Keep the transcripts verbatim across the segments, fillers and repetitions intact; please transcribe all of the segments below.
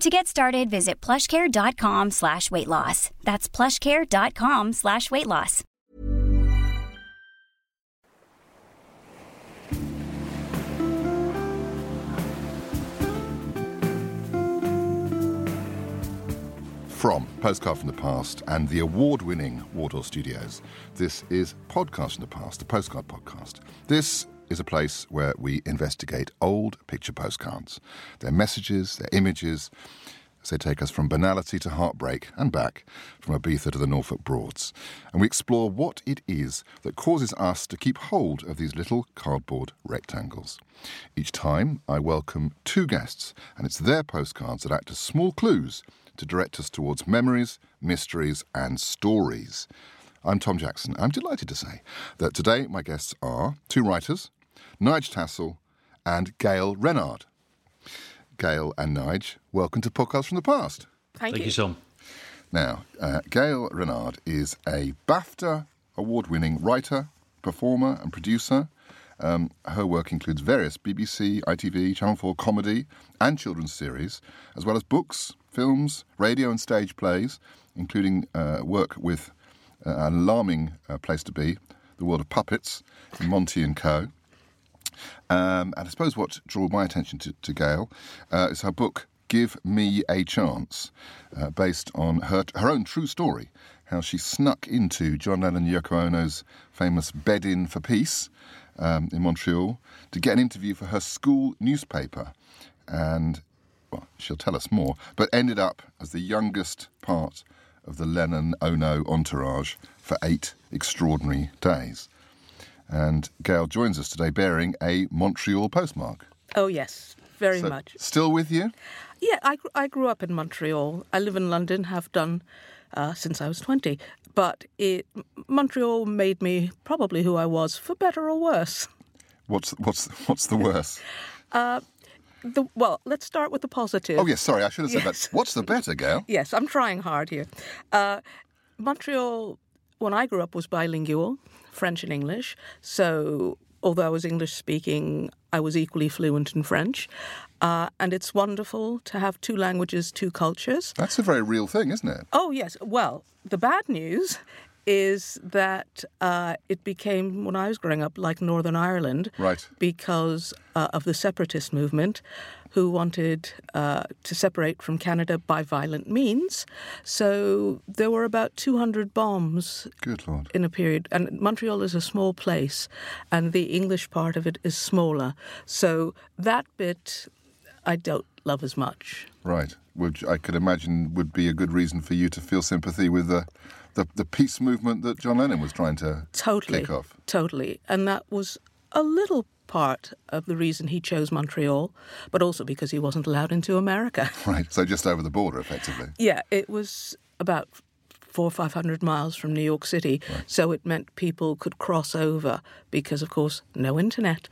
To get started, visit plushcare.com slash weight loss. That's plushcare.com slash weight loss. From Postcard from the Past and the award-winning Wardour Studios, this is Podcast from the Past, the Postcard Podcast. This is a place where we investigate old picture postcards, their messages, their images, as they take us from banality to heartbreak and back, from Ibiza to the Norfolk Broads. And we explore what it is that causes us to keep hold of these little cardboard rectangles. Each time, I welcome two guests, and it's their postcards that act as small clues to direct us towards memories, mysteries and stories. I'm Tom Jackson. I'm delighted to say that today my guests are two writers, Nige Tassell and Gail Renard. Gail and Nige, welcome to Podcasts from the Past. Thank, Thank you. you, Tom. Now, uh, Gail Renard is a BAFTA award-winning writer, performer and producer. Um, her work includes various B B C, I T V, Channel four comedy and children's series, as well as books, films, radio and stage plays, including uh, work with uh, an alarming uh, place to be, The World of Puppets, Monty and Co. Um, and I suppose what drew my attention to, to Gail uh, is her book, Give Me a Chance, uh, based on her, her own true story, how she snuck into John Lennon and Yoko Ono's famous Bed-In for Peace um, in Montreal to get an interview for her school newspaper. And, well, she'll tell us more, but ended up as the youngest part of the Lennon-Ono entourage for eight extraordinary days. And Gail joins us today bearing a Montreal postmark. Oh, yes, very so much. Still with you? Yeah, I, I grew up in Montreal. I live in London, have done uh, since I was twenty. But it, Montreal made me probably who I was, for better or worse. What's, what's, what's the worse? uh, the, well, let's start with the positive. Oh, yes, sorry, I should have said yes. that. What's the better, Gail? Yes, I'm trying hard here. Uh, Montreal, when I grew up, was bilingual. French and English. So although I was English speaking, I was equally fluent in French. Uh, and it's wonderful to have two languages, two cultures. That's a very real thing, isn't it? Oh, yes. Well, the bad news is that uh, it became, when I was growing up, like Northern Ireland. Right. Because uh, of the separatist movement, who wanted uh, to separate from Canada by violent means. So there were about two hundred bombs. Good Lord. In a period. And Montreal is a small place, and the English part of it is smaller. So that bit I don't love as much. Right. Which I could imagine would be a good reason for you to feel sympathy with the the, the peace movement that John Lennon was trying to totally, kick off. Totally. And that was a little part of the reason he chose Montreal, but also because he wasn't allowed into America. Right, so just over the border, effectively. Yeah, it was about four or five hundred miles from New York City, right. So it meant people could cross over because, of course, no internet.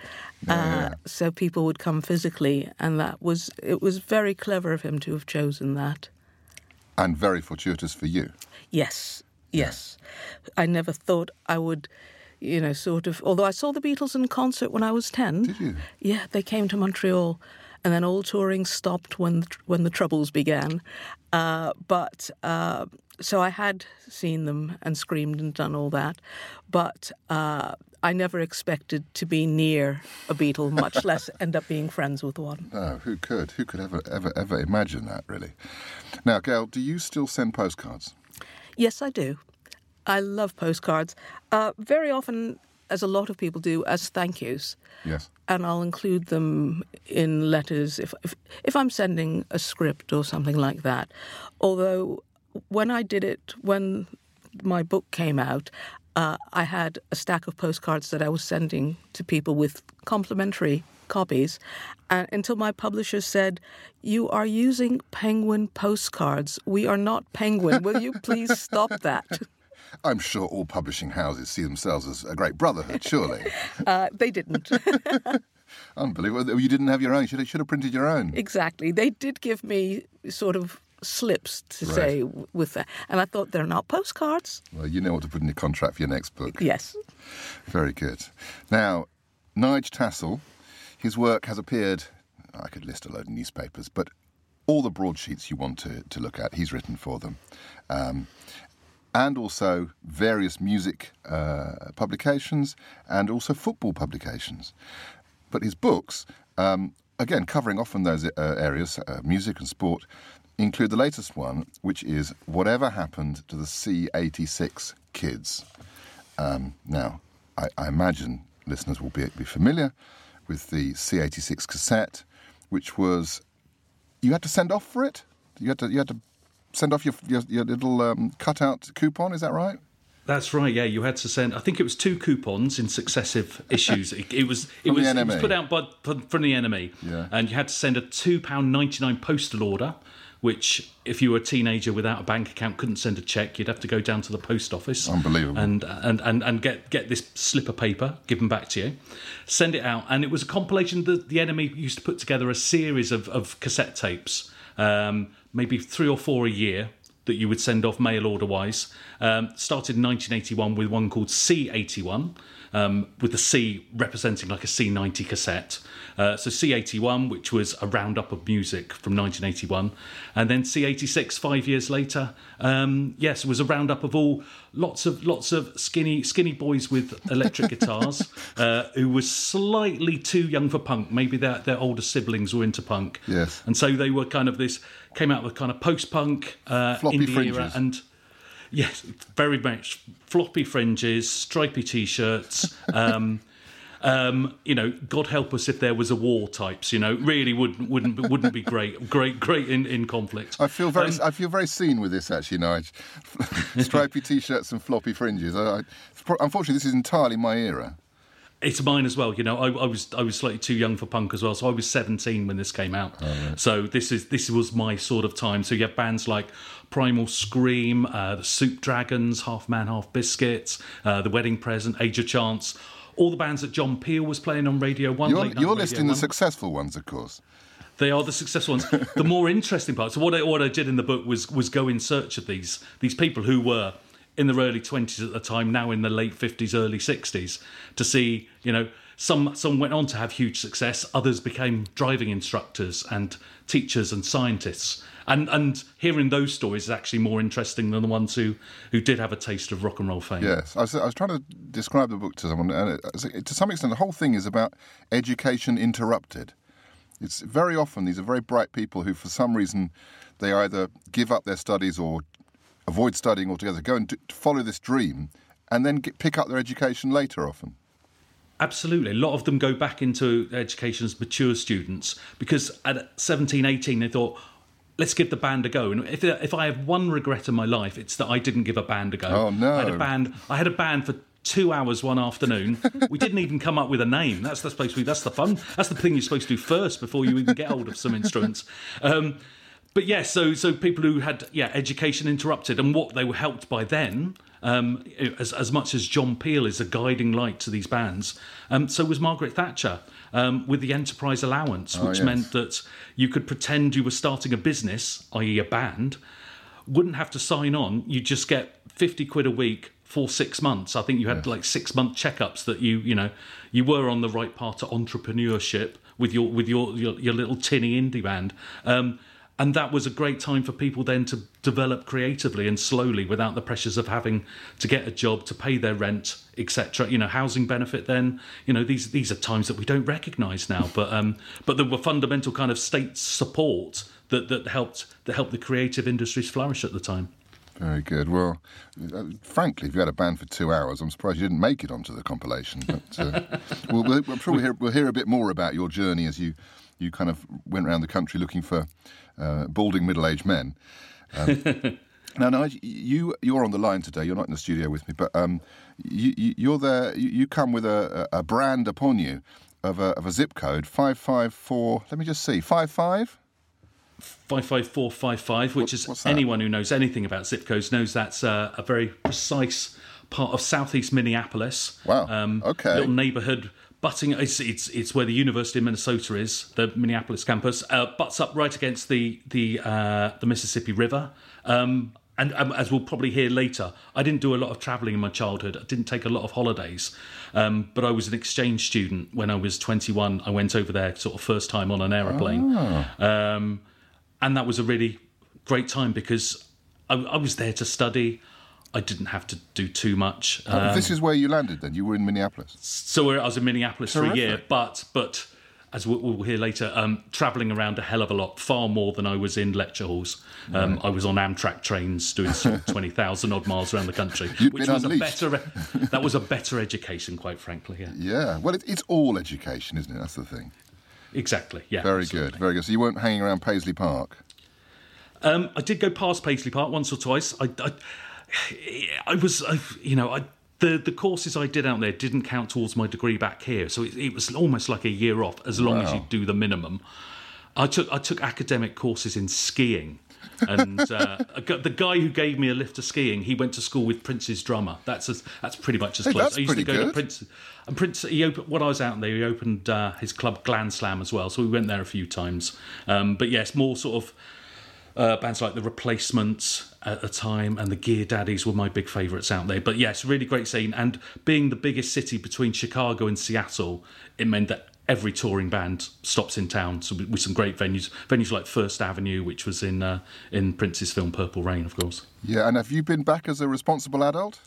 Yeah. Uh, so people would come physically, and that was it was very clever of him to have chosen that. And very fortuitous for you. Yes, yes. Yeah. I never thought I would... You know, sort of... Although I saw the Beatles in concert when I was ten. Did you? Yeah, they came to Montreal. And then all touring stopped when the, when the Troubles began. Uh, but... Uh, so I had seen them and screamed and done all that. But uh, I never expected to be near a Beatle, much less end up being friends with one. No, who could? Who could ever, ever, ever imagine that, really? Now, Gail, do you still send postcards? Yes, I do. I love postcards. Uh, very often, as a lot of people do, as thank yous. Yes. And I'll include them in letters if, if if I'm sending a script or something like that. Although when I did it, when my book came out, uh, I had a stack of postcards that I was sending to people with complimentary copies, uh, until my publisher said, "You are using penguin postcards. We are not penguin. Will you please stop that?" I'm sure all publishing houses see themselves as a great brotherhood, surely. uh, they didn't. Unbelievable. You didn't have your own. You should have, should have printed your own. Exactly. They did give me sort of slips to right. say with that. And I thought, they're not postcards. Well, you know what to put in your contract for your next book. Yes. Very good. Now, Nige Tassell, his work has appeared, I could list a load of newspapers, but all the broadsheets you want to, to look at, he's written for them. Um And also various music uh, publications and also football publications. But his books, um, again, covering often those uh, areas, uh, music and sport, include the latest one, which is Whatever Happened to the C eighty-six Kids. Um, now, I, I imagine listeners will be, be familiar with the C eighty-six cassette, which was... You had to send off for it? You had to... You had to send off your your, your little um, cut-out coupon, is that right? That's right, yeah. You had to send, I think it was two coupons in successive issues. It, it was it was, it was put out by, from the N M E. Yeah. And you had to send a two pounds ninety-nine postal order, which, if you were a teenager without a bank account, couldn't send a cheque. You'd have to go down to the post office. Unbelievable. And and, and, and get, get this slip of paper given back to you. Send it out. And it was a compilation that the N M E used to put together a series of, of cassette tapes, um, maybe three or four a year that you would send off mail order-wise. Um, started in nineteen eighty-one with one called C eighty-one, um, with the C representing like a C ninety cassette. Uh, so C eighty-one, which was a roundup of music from nineteen eighty-one. And then C eighty-six, five years later, um, yes, was a roundup of all lots of lots of skinny skinny boys with electric guitars uh, who were slightly too young for punk. Maybe their, their older siblings were into punk. Yes. And so they were kind of this... Came out with kind of post-punk, uh, floppy fringes. Era and yes, very much floppy fringes, stripy T-shirts. Um, um, you know, God help us if there was a war. Types, you know, really wouldn't wouldn't wouldn't be great, great, great in, in conflict. I feel very, um, I feel very seen with this actually, Nige. Stripy T-shirts and floppy fringes. I, I, unfortunately, this is entirely my era. It's mine as well, you know. I, I was I was slightly too young for punk as well, so I was seventeen when this came out. Oh, right. So this is this was my sort of time. So you have bands like Primal Scream, uh, The Soup Dragons, Half Man Half Biscuits, uh, The Wedding Present, Age of Chance, all the bands that John Peel was playing on Radio One. You're, late night you're listing the successful ones, of course. They are the successful ones. The more interesting parts. So what I what I did in the book was was go in search of these these people who were in their early twenties at the time, now in the late fifties, early sixties, to see, you know, some some went on to have huge success, others became driving instructors and teachers and scientists. And and hearing those stories is actually more interesting than the ones who, who did have a taste of rock and roll fame. Yes, I was, I was trying to describe the book to someone, and it, to some extent the whole thing is about education interrupted. It's very often these are very bright people who, for some reason, they either give up their studies or avoid studying altogether, go and do, follow this dream, and then get, pick up their education later often. Absolutely. A lot of them go back into education as mature students because at seventeen, eighteen, they thought, let's give the band a go. And if if I have one regret in my life, it's that I didn't give a band a go. Oh, no. I had a band, I had a band for two hours one afternoon. We didn't even come up with a name. That's, that's, supposed to be, that's the fun. That's the thing you're supposed to do first before you even get hold of some instruments. Um But yeah, so so people who had yeah education interrupted, and what they were helped by then, um, as as much as John Peel is a guiding light to these bands, um, so was Margaret Thatcher um, with the enterprise allowance, which oh, yes. meant that you could pretend you were starting a business, that is a band, wouldn't have to sign on. You just get fifty quid a week for six months. I think you had yes. like six month checkups that you you know you were on the right path to entrepreneurship with your with your your, your little tinny indie band. Um, And that was a great time for people then to develop creatively and slowly without the pressures of having to get a job, to pay their rent, et cetera. You know, housing benefit then, you know, these these are times that we don't recognise now. But um, but there were fundamental kind of state support that, that helped that helped the creative industries flourish at the time. Very good. Well, uh, frankly, if you had a band for two hours, I'm surprised you didn't make it onto the compilation. But uh, we'll, we'll, we'll probably hear, we'll hear a bit more about your journey as you, you kind of went around the country looking for uh, balding middle-aged men. Um, now, now, you you're on the line today. You're not in the studio with me, but um, you, you're there. You come with a, a brand upon you of a, of a zip code five five four. Let me just see five five. five five four five five, which is anyone who knows anything about zip codes knows that's uh, a very precise part of southeast Minneapolis. Wow. Um, okay. Little neighbourhood butting. It's, it's it's where the University of Minnesota is, the Minneapolis campus, uh, butts up right against the the uh, the Mississippi River. Um, and um, as we'll probably hear later, I didn't do a lot of travelling in my childhood. I didn't take a lot of holidays, um, but I was an exchange student when I was twenty-one. I went over there sort of first time on an aeroplane. Oh. Um, And that was a really great time because I, I was there to study. I didn't have to do too much. Um, oh, this is where you landed then? You were in Minneapolis? So I was in Minneapolis Terrific. for a year, but but as we'll, we'll hear later, um, travelling around a hell of a lot, far more than I was in lecture halls. Um, right. I was on Amtrak trains doing twenty thousand odd miles around the country. You'd which been was unleashed. A better, that was a better education, quite frankly. Yeah, yeah. Well, it, it's all education, isn't it? That's the thing. Exactly, yeah. Very absolutely. good, very good. So you weren't hanging around Paisley Park? Um, I did go past Paisley Park once or twice. I, I, I was, I, you know, I, the, the courses I did out there didn't count towards my degree back here, so it, it was almost like a year off, as long wow. as you do the minimum. I took I took academic courses in skiing, and uh, the guy who gave me a lift to skiing, he went to school with Prince's drummer. That's a, that's pretty much as hey, close. That's I used pretty to go good. to Prince, and Prince. He opened when I was out there. He opened uh, his club Glam Slam as well, so we went there a few times. Um, but yes, more sort of uh, bands like the Replacements at the time and the Gear Daddies were my big favourites out there. But yes, really great scene, and being the biggest city between Chicago and Seattle, it meant that every touring band stops in town, so with some great venues, venues like First Avenue, which was in uh, in Prince's film Purple Rain, of course. Yeah, and have you been back as a responsible adult?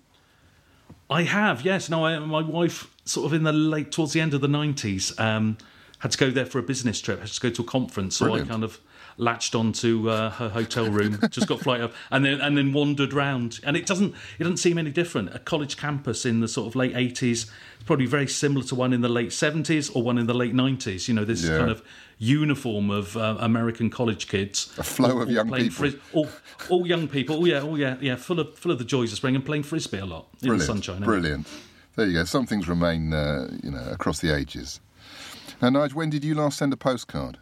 I have, yes. No, I, my wife, sort of in the late, towards the end of the nineties, um, had to go there for a business trip, had to go to a conference, so Brilliant. I kind of latched onto uh, her hotel room, just got flight up, and then and then wandered round. And it doesn't it doesn't seem any different. A college campus in the sort of late eighties, probably very similar to one in the late seventies or one in the late nineties. You know, this yeah. kind of uniform of uh, American college kids, a flow all, of all young people, fris- all, all young people, oh yeah, oh yeah, yeah, full of full of the joys of spring and playing frisbee a lot in Brilliant. the sunshine. Brilliant. There you go. Some things remain, uh, you know, across the ages. Now, Nige, when did you last send a postcard?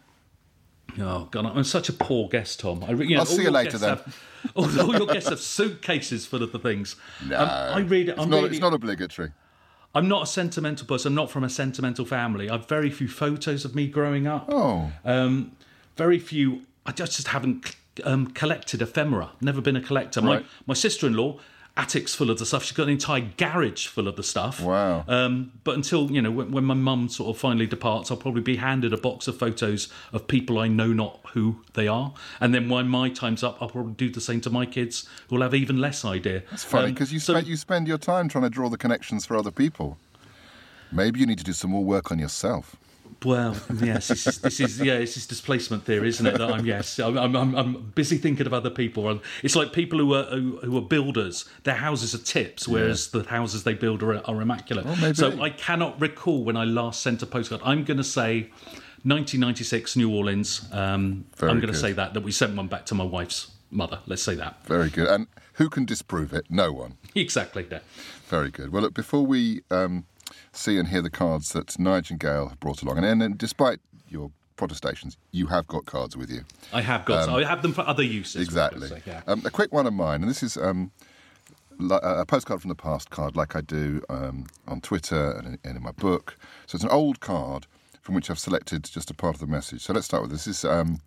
Oh, God, I'm such a poor guest, Tom. I, you know, I'll see you later, then. Have, all, all your guests have suitcases full of the things. No, um, I read, it's, I'm not, really, it's not obligatory. I'm not a sentimental person. I'm not from a sentimental family. I've very few photos of me growing up. Oh. Um, very few. I just, just haven't um, collected ephemera. Never been a collector. Right. My, my sister-in-law... attic's full of the stuff. She's got an entire garage full of the stuff. Wow. Um, but until, you know, when, when my mum sort of finally departs, I'll probably be handed a box of photos of people I know not who they are. And then when my time's up, I'll probably do the same to my kids, who'll have even less idea. That's funny, because um, you, so, spend, you spend your time trying to draw the connections for other people. Maybe you need to do some more work on yourself. Well, yes, this is, this is yeah, it's this displacement theory, isn't it? That I'm yes, I'm I'm, I'm busy thinking of other people. It's like people who are who, who are builders. Their houses are tips, whereas yeah. the houses they build are, are immaculate. Well, so I cannot recall when I last sent a postcard. I'm going to say nineteen ninety-six, New Orleans. Um, I'm going to say that that we sent one back to my wife's mother. Let's say that. Very good. And who can disprove it? No one. Exactly. Yeah. Very good. Well, look, before we. Um... see and hear the cards that Nige and Gail have brought along. And, and despite your protestations, you have got cards with you. I have got. Um, I have them for other uses. Exactly. Say, yeah. um, a quick one of mine, and this is um, a postcard from the past card, like I do um, on Twitter and in, in my book. So it's an old card from which I've selected just a part of the message. So let's start with this. This is um,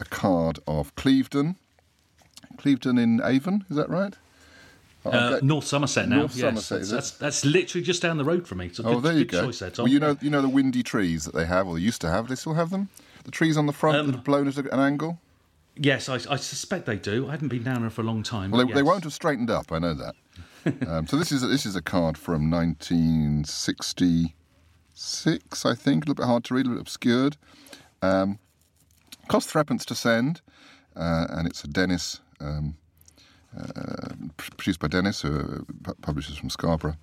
a card of Clevedon. Clevedon in Avon, is that right? Uh, North Somerset now. North yes, Somerset, is that's, it? that's that's literally just down the road from me. It's a oh, good, there you good go. Choice there, Tom. Well, you know, you know the windy trees that they have, or they used to have. They still have them. The trees on the front um, that have blown at an angle. Yes, I, I suspect they do. I haven't been down there for a long time. Well, they, yes. they won't have straightened up. I know that. um, so this is this is a card from nineteen sixty-six, I think. A little bit hard to read, a little bit obscured. Um, cost threepence to send, uh, and it's a Dennis. Um, uh, produced by Dennis, who publishes from Scarborough.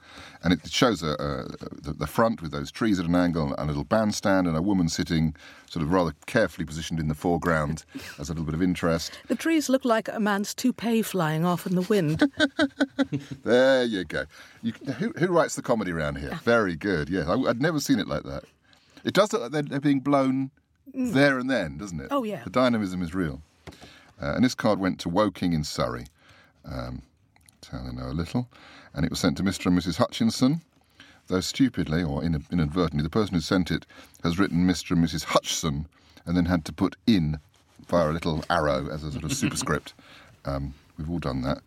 And it shows a, a, the, the front with those trees at an angle, and a little bandstand, and a woman sitting sort of rather carefully positioned in the foreground as a little bit of interest. The trees look like a man's toupee flying off in the wind. There you go. You, who, who writes the comedy around here? Very good, yeah. I, I'd never seen it like that. It does look like they're, they're being blown mm. there and then, doesn't it? Oh, yeah. The dynamism is real. Uh, and this card went to Woking in Surrey, um, town I know a little, and it was sent to Mister and Missus Hutchinson, though stupidly or in, inadvertently, the person who sent it has written Mister and Missus Hutchson and then had to put in via a little arrow as a sort of superscript. Um, we've all done that.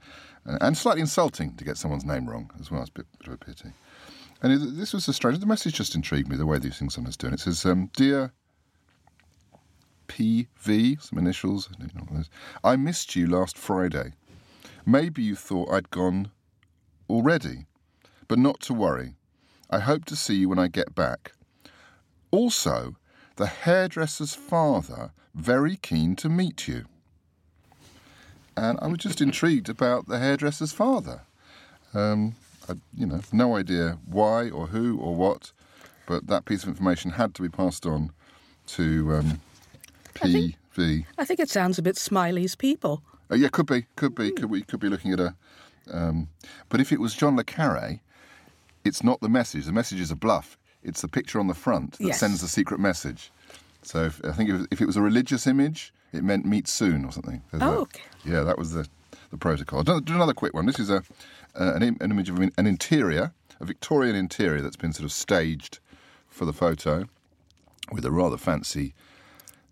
Uh, and slightly insulting to get someone's name wrong as well. It's a bit, bit of a pity. And it, this was a strange... The message just intrigued me, the way these things sometimes do. And it says, um, Dear P V, some initials, I don't know what those. I missed you last Friday. Maybe you thought I'd gone already, but not to worry. I hope to see you when I get back. Also, the hairdresser's father, very keen to meet you. And I was just intrigued about the hairdresser's father. Um... I, you know, no idea why or who or what, but that piece of information had to be passed on to um, P V. I think, I think it sounds a bit Smiley's People. Uh, yeah, could be, could be, could we could be looking at a. Um, but if it was John le Carré, it's not the message. The message is a bluff. It's the picture on the front that yes. sends the secret message. So if, I think if, if it was a religious image, it meant meet soon or something. There's oh, that. Okay. Yeah, that was the the protocol. Do another quick one. This is a. Uh, an, im- an image of an interior, a Victorian interior that's been sort of staged for the photo with a rather fancy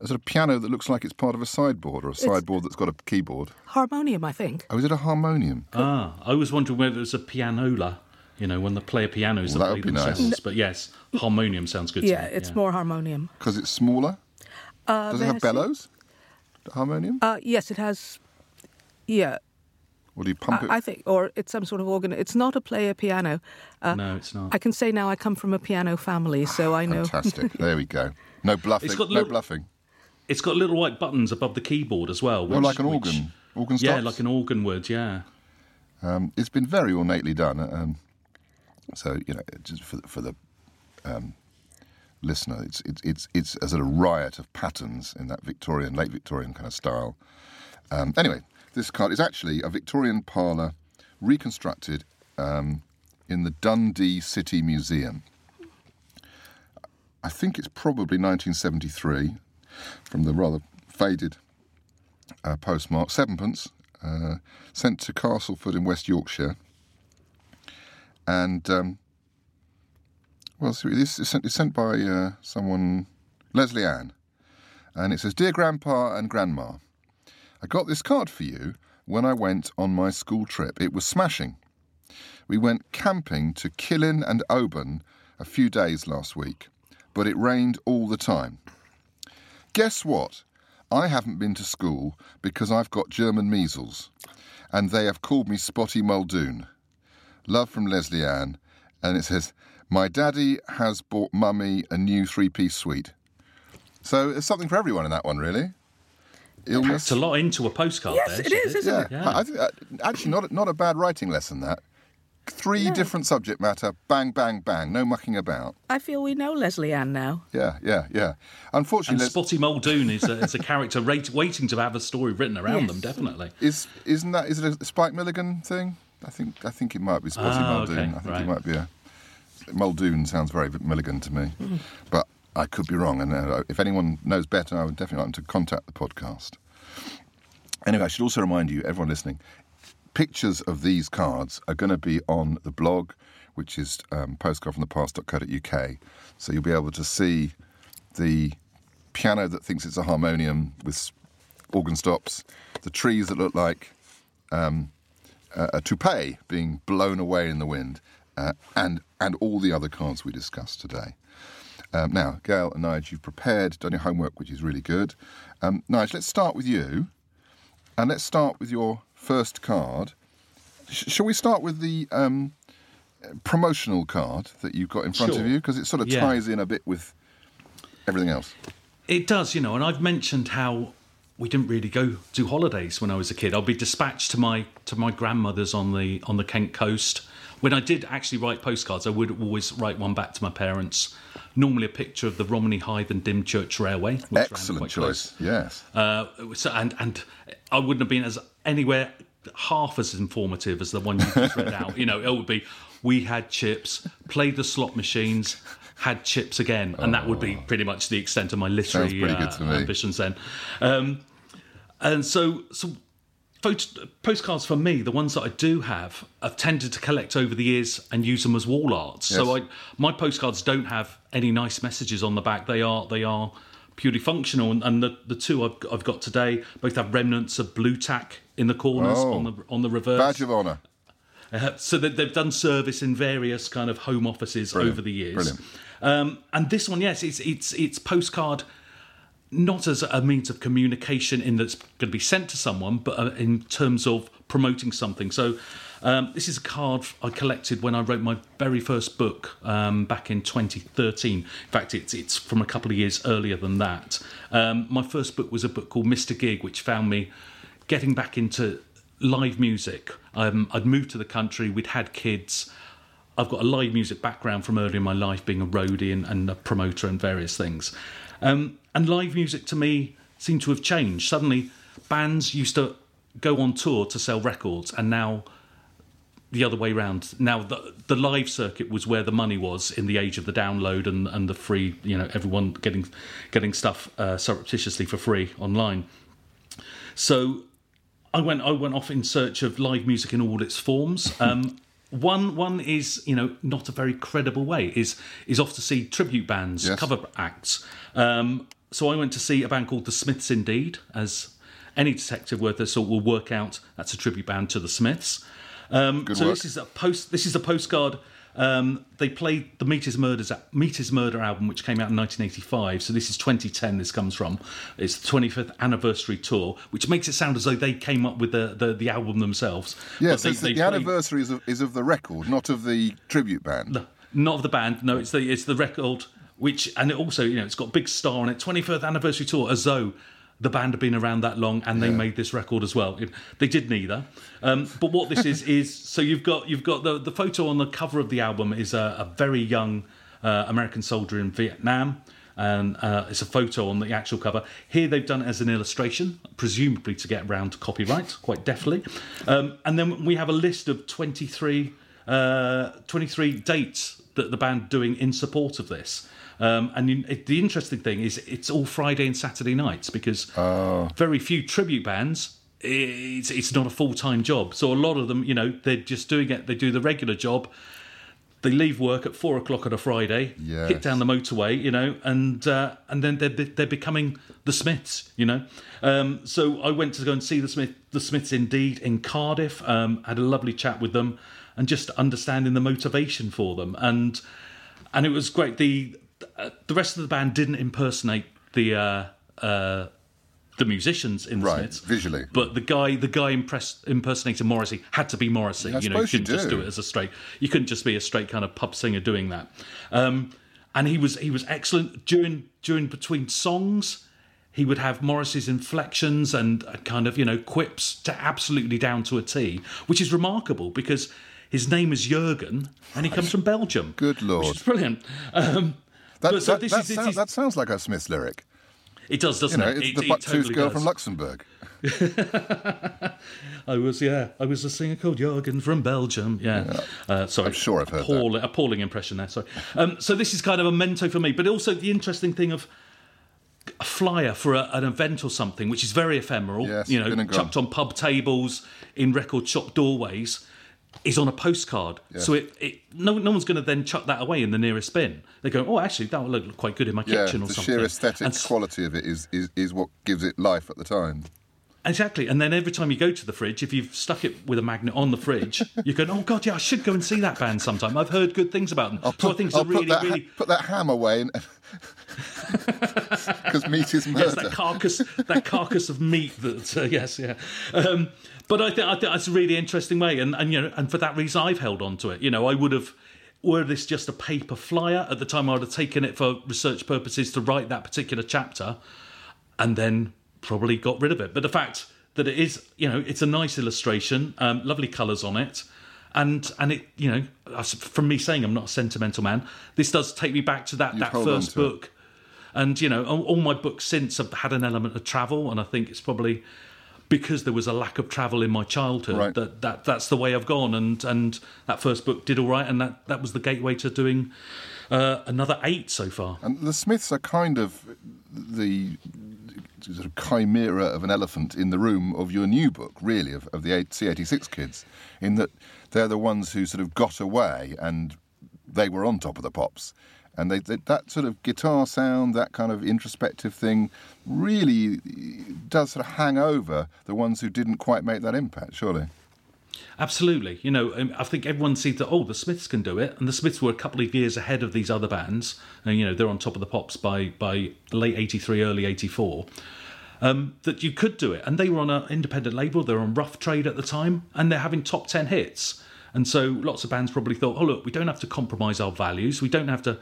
a sort of piano that looks like it's part of a sideboard or a sideboard it's that's got a keyboard. Harmonium, I think. Oh, is it a harmonium? Ah, I was wondering whether it was a pianola, you know, when they play a piano well, that, that play would be themselves. Nice. But yes, harmonium sounds good yeah, to me. It's yeah, it's more harmonium. Because it's smaller? Uh, Does it have bellows? The harmonium? Uh, yes, it has, yeah. Or do you pump I, it? I think, or it's some sort of organ. It's not a player piano. Uh, no, it's not. I can say now I come from a piano family, so I know. Fantastic. There we go. No bluffing. It's got little, no bluffing. It's got little white buttons above the keyboard as well. Which, oh, like an organ. Which, organ stops? Yeah, like an organ would, yeah. Um, it's been very ornately done. Um, so, you know, just for, for the um, listener, it's, it's, it's, it's a sort of riot of patterns in that Victorian, late Victorian kind of style. Um, anyway. This card is actually a Victorian parlour reconstructed um, in the Dundee City Museum. I think it's probably nineteen seventy-three, from the rather faded uh, postmark, sevenpence, uh, sent to Castleford in West Yorkshire. And, um, well, so this is sent, it's sent by uh, someone, Leslie-Ann. And it says, Dear Grandpa and Grandma, I got this card for you when I went on my school trip. It was smashing. We went camping to Killin and Oban a few days last week, but it rained all the time. Guess what? I haven't been to school because I've got German measles, and they have called me Spotty Muldoon. Love from Leslie-Ann, and it says, My daddy has bought Mummy a new three-piece suite. So there's something for everyone in that one, really. It's a lot into a postcard yes, there. Yes, it is, isn't yeah. it? Yeah. I think, actually, not, not a bad writing lesson, that. Three no. different subject matter, bang, bang, bang, no mucking about. I feel we know Leslie-Ann now. Yeah, yeah, yeah. Unfortunately... And Spotty Muldoon is, a, is a character rate, waiting to have a story written around yes. them, definitely. Is, isn't that, is it a Spike Milligan thing? I think I think it might be Spotty ah, Muldoon. Okay, I think right. it might be a... Muldoon sounds very Milligan to me. Mm. But... I could be wrong, and uh, if anyone knows better, I would definitely like them to contact the podcast. Anyway, I should also remind you, everyone listening, pictures of these cards are going to be on the blog, which is um, postcard from the past dot co dot U K. So you'll be able to see the piano that thinks it's a harmonium with organ stops, the trees that look like um, a, a toupee being blown away in the wind, uh, and and all the other cards we discussed today. Um, now, Gail and Nige, you've prepared, done your homework, which is really good. Um, Nige, let's start with you, and let's start with your first card. Sh- shall we start with the um, promotional card that you've got in front sure. of you? Because it sort of yeah. ties in a bit with everything else. It does, you know, and I've mentioned how we didn't really go do holidays when I was a kid. I'd be dispatched to my to my grandmother's on the on the Kent coast. When I did actually write postcards, I would always write one back to my parents. Normally a picture of the Romney, Hythe and Dymchurch Railway. Which Excellent choice, close. Yes. Uh, so, and, and I wouldn't have been as anywhere half as informative as the one you just read out. You know, it would be, we had chips, played the slot machines, had chips again. And oh, that would be pretty much the extent of my literary uh, ambitions then. Um, and so... so postcards for me, the ones that I do have, I've tended to collect over the years and use them as wall art. Yes. So I, my postcards don't have any nice messages on the back. They are they are purely functional, and, and the, the two I've, I've got today both have remnants of blue tack in the corners oh, on the on the reverse. Badge of honour. Uh, so that they've done service in various kind of home offices Brilliant. Over the years. Brilliant. Um, and this one, yes, it's it's it's postcard. Not as a means of communication in that's going to be sent to someone, but in terms of promoting something. So um, this is a card I collected when I wrote my very first book um, back in twenty thirteen. In fact, it's it's from a couple of years earlier than that. Um, my first book was a book called Mister Gig, which found me getting back into live music. Um, I'd moved to the country, we'd had kids. I've got a live music background from early in my life, being a roadie and, and a promoter and various things. Um, and live music, to me, seemed to have changed. Suddenly, bands used to go on tour to sell records, and now the other way round. Now, the, the live circuit was where the money was in the age of the download and, and the free, you know, everyone getting getting stuff uh, surreptitiously for free online. So I went I went off in search of live music in all its forms. Um One one is, you know, not a very credible way, is is off to see tribute bands, yes. cover acts. Um, so I went to see a band called The Smiths Indeed, as any detective worth their salt will work out. That's a tribute band to The Smiths. Um, Good so work. This is a post. This is a postcard. Um, they played the Meat is, Murders, Meat is Murder album, which came out in nineteen eighty-five. So this is twenty ten this comes from. It's the twenty-fifth anniversary tour, which makes it sound as though they came up with the, the, the album themselves. Yes, they, the, the anniversary is of, is of the record, not of the tribute band. The, not of the band, no, it's the it's the record, which, and it also, you know, it's got a big star on it, twenty-fifth anniversary tour, as though the band had been around that long and they yeah. made this record as well. They did neither. Um, but what this is, is so you've got you've got the, the photo on the cover of the album is a, a very young uh, American soldier in Vietnam. And uh, it's a photo on the actual cover. Here they've done it as an illustration, presumably to get around to copyright, quite deftly. Um, and then we have a list of twenty-three dates that the band doing in support of this. Um, and you, it, the interesting thing is it's all Friday and Saturday nights because oh. very few tribute bands, it's, it's not a full-time job. So a lot of them, you know, they're just doing it. They do the regular job. They leave work at four o'clock on a Friday, yes. hit down the motorway, you know, and uh, and then they're, they're becoming the Smiths, you know. Um, so I went to go and see the, Smith, the Smiths Indeed in Cardiff, um, had a lovely chat with them and just understanding the motivation for them. And, and it was great. The... Uh, the rest of the band didn't impersonate the uh, uh, the musicians in the right, Smiths visually, but the guy the guy impressed, impersonating Morrissey had to be Morrissey. Yeah, you know, you couldn't you do. just do it as a straight. You couldn't just be a straight kind of pub singer doing that. Um, and he was he was excellent during during between songs. He would have Morrissey's inflections and kind of you know quips to absolutely down to a T, which is remarkable because his name is Jürgen and he comes from Belgium. Good Lord, which is brilliant. Um, That, so that, this that, is, sounds, is, that sounds like a Smiths lyric. It does, doesn't you know, it? It's it, the it buck-toothed totally girl does. From Luxembourg. I was, yeah, I was a singer called Jürgen from Belgium. Yeah, yeah. Uh, sorry, I'm sure I've heard appalling, that. Appalling impression there. Sorry. Um, so this is kind of a memento for me, but also the interesting thing of a flyer for a, an event or something, which is very ephemeral. Yes, you know, chucked on pub tables in record shop doorways. Is on a postcard, yes. so it, it no no one's going to then chuck that away in the nearest bin. They go, oh, actually, that will look quite good in my yeah, kitchen or something. Yeah, the sheer aesthetic and quality of it is, is is what gives it life at the time. Exactly, and then every time you go to the fridge, if you've stuck it with a magnet on the fridge, you go, oh God, yeah, I should go and see that band sometime. I've heard good things about them. I'll put, so I think it's I'll a really, put that, really put that ham away and... because meat is murder. Yes, that carcass, that carcass of meat. That uh, yes, yeah. Um, but I think I think that's a really interesting way, and, and you know, and for that reason, I've held on to it. You know, I would have. Were this just a paper flyer at the time, I would have taken it for research purposes to write that particular chapter, and then probably got rid of it. But the fact that it is, you know, it's a nice illustration, um, lovely colours on it. And, and it, you know, from me saying I'm not a sentimental man, this does take me back to that, that first book. It. And, you know, all my books since have had an element of travel. And I think it's probably because there was a lack of travel in my childhood, right, that, that that's the way I've gone. And, and that first book did all right. And that, that was the gateway to doing uh, another eight so far. And the Smiths are kind of the sort of chimera of an elephant in the room of your new book, really, of, of the C eighty-six kids, in that they're the ones who sort of got away and they were on Top of the Pops. And they, they, that sort of guitar sound, that kind of introspective thing, really does sort of hang over the ones who didn't quite make that impact, surely. Absolutely. You know, I think everyone sees that, oh, the Smiths can do it. And the Smiths were a couple of years ahead of these other bands. And, you know, they're on Top of the Pops by, by late eighty-three, early eighty-four. Um, that you could do it. And they were on an independent label. They were on Rough Trade at the time. And they're having top ten hits. And so lots of bands probably thought, oh, look, we don't have to compromise our values. We don't have to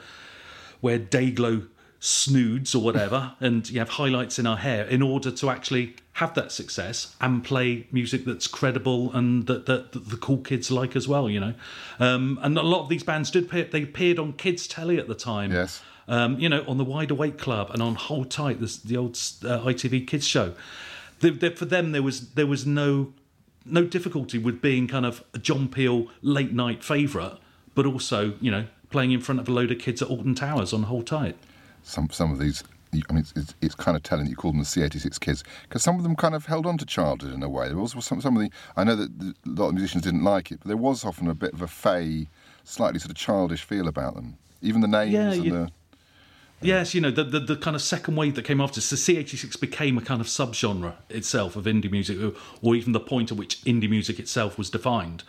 wear Dayglow snoods or whatever and you have highlights in our hair in order to actually have that success and play music that's credible and that, that, that the cool kids like as well, you know. Um, and a lot of these bands did appear, they appeared on kids' telly at the time. Yes. Um, you know, on the Wide Awake Club and on Hold Tight, the, the old uh, I T V kids show. They, they, for them, there was there was no... no difficulty with being kind of a John Peel late night favourite, but also, you know, playing in front of a load of kids at Alton Towers on Hold Tight. Some some of these, I mean, it's, it's kind of telling that you call them the C eighty-six kids, because some of them kind of held on to childhood in a way. There was some, some of the, I know that a lot of musicians didn't like it, but there was often a bit of a fey, slightly sort of childish feel about them. Even the names yeah, and you... the... Yes, you know, the, the the kind of second wave that came after. So C eighty-six became a kind of subgenre itself of indie music, or, or even the point at which indie music itself was defined.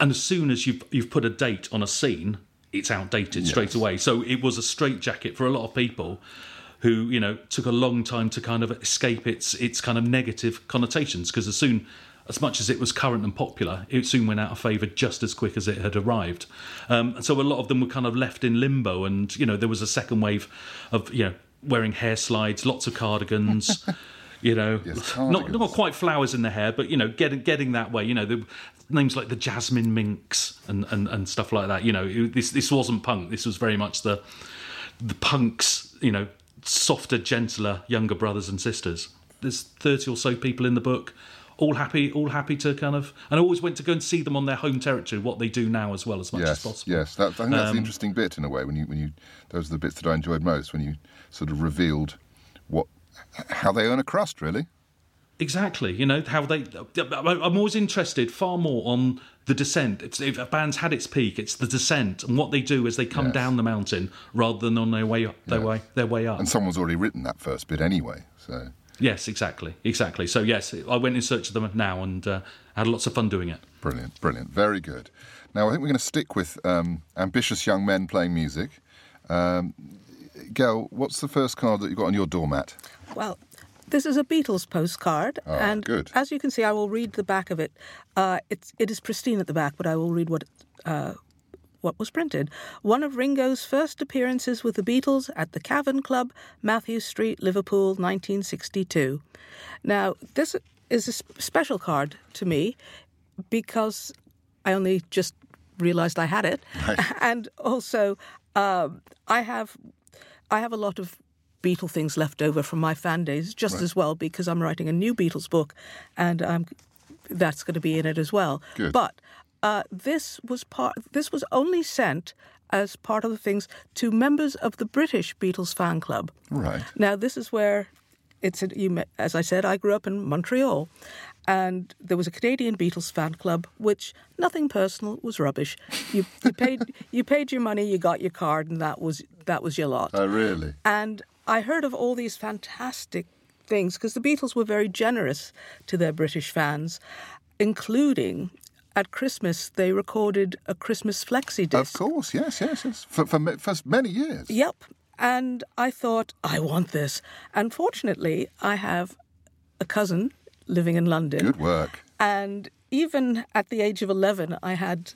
And as soon as you've, you've put a date on a scene, it's outdated yes. straight away. So it was a straitjacket for a lot of people who, you know, took a long time to kind of escape its its kind of negative connotations, because as soon... as much as it was current and popular, it soon went out of favour just as quick as it had arrived. Um, and so a lot of them were kind of left in limbo. And, you know, there was a second wave of, you know, wearing hair slides, lots of cardigans, you know, yes, cardigans. Not, not quite flowers in the hair, but, you know, getting getting that way. You know, the names like the Jasmine Minx and, and, and stuff like that. You know, it, this this wasn't punk. This was very much the the punks, you know, softer, gentler, younger brothers and sisters. There's thirty or so people in the book. All happy, all happy to kind of, and I always went to go and see them on their home territory, what they do now as well, as much yes, as possible. Yes, that, I think that's um, the interesting bit in a way. When you, when you, those are the bits that I enjoyed most, when you sort of revealed what, how they earn a crust, really. Exactly, you know how they. I'm always interested far more on the descent. It's, if a band's had its peak, it's the descent, and what they do as they come yes. down the mountain rather than on their way, their yes. way, their way up. And someone's already written that first bit anyway, so. Yes, exactly, exactly. So, yes, I went in search of them now and uh, had lots of fun doing it. Brilliant, brilliant, very good. Now, I think we're going to stick with um, ambitious young men playing music. Um, Gail, what's the first card that you've got on your doormat? Well, this is a Beatles postcard. Oh, and good. As you can see, I will read the back of it. Uh, it's, it is pristine at the back, but I will read what... Uh, what was printed. One of Ringo's first appearances with the Beatles at the Cavern Club, Matthew Street, Liverpool, nineteen sixty-two. Now, this is a special card to me because I only just realised I had it. Right. And also, um, I have I have a lot of Beatle things left over from my fan days, just right. as well, because I'm writing a new Beatles book, and I'm, that's going to be in it as well. Good. But... Uh, this was part. This was only sent as part of the things to members of the British Beatles fan club. Right. Now, this is where it's. A, you, as I said, I grew up in Montreal, and there was a Canadian Beatles fan club, which nothing personal was rubbish. You, you paid. you paid your money. You got your card, and that was that was your lot. Oh, really? And I heard of all these fantastic things because the Beatles were very generous to their British fans, including. At Christmas, they recorded a Christmas flexi disc. Of course, yes, yes, yes. For, for, for many years. Yep. And I thought, I want this. And fortunately, I have a cousin living in London. Good work. And even at the age of eleven, I had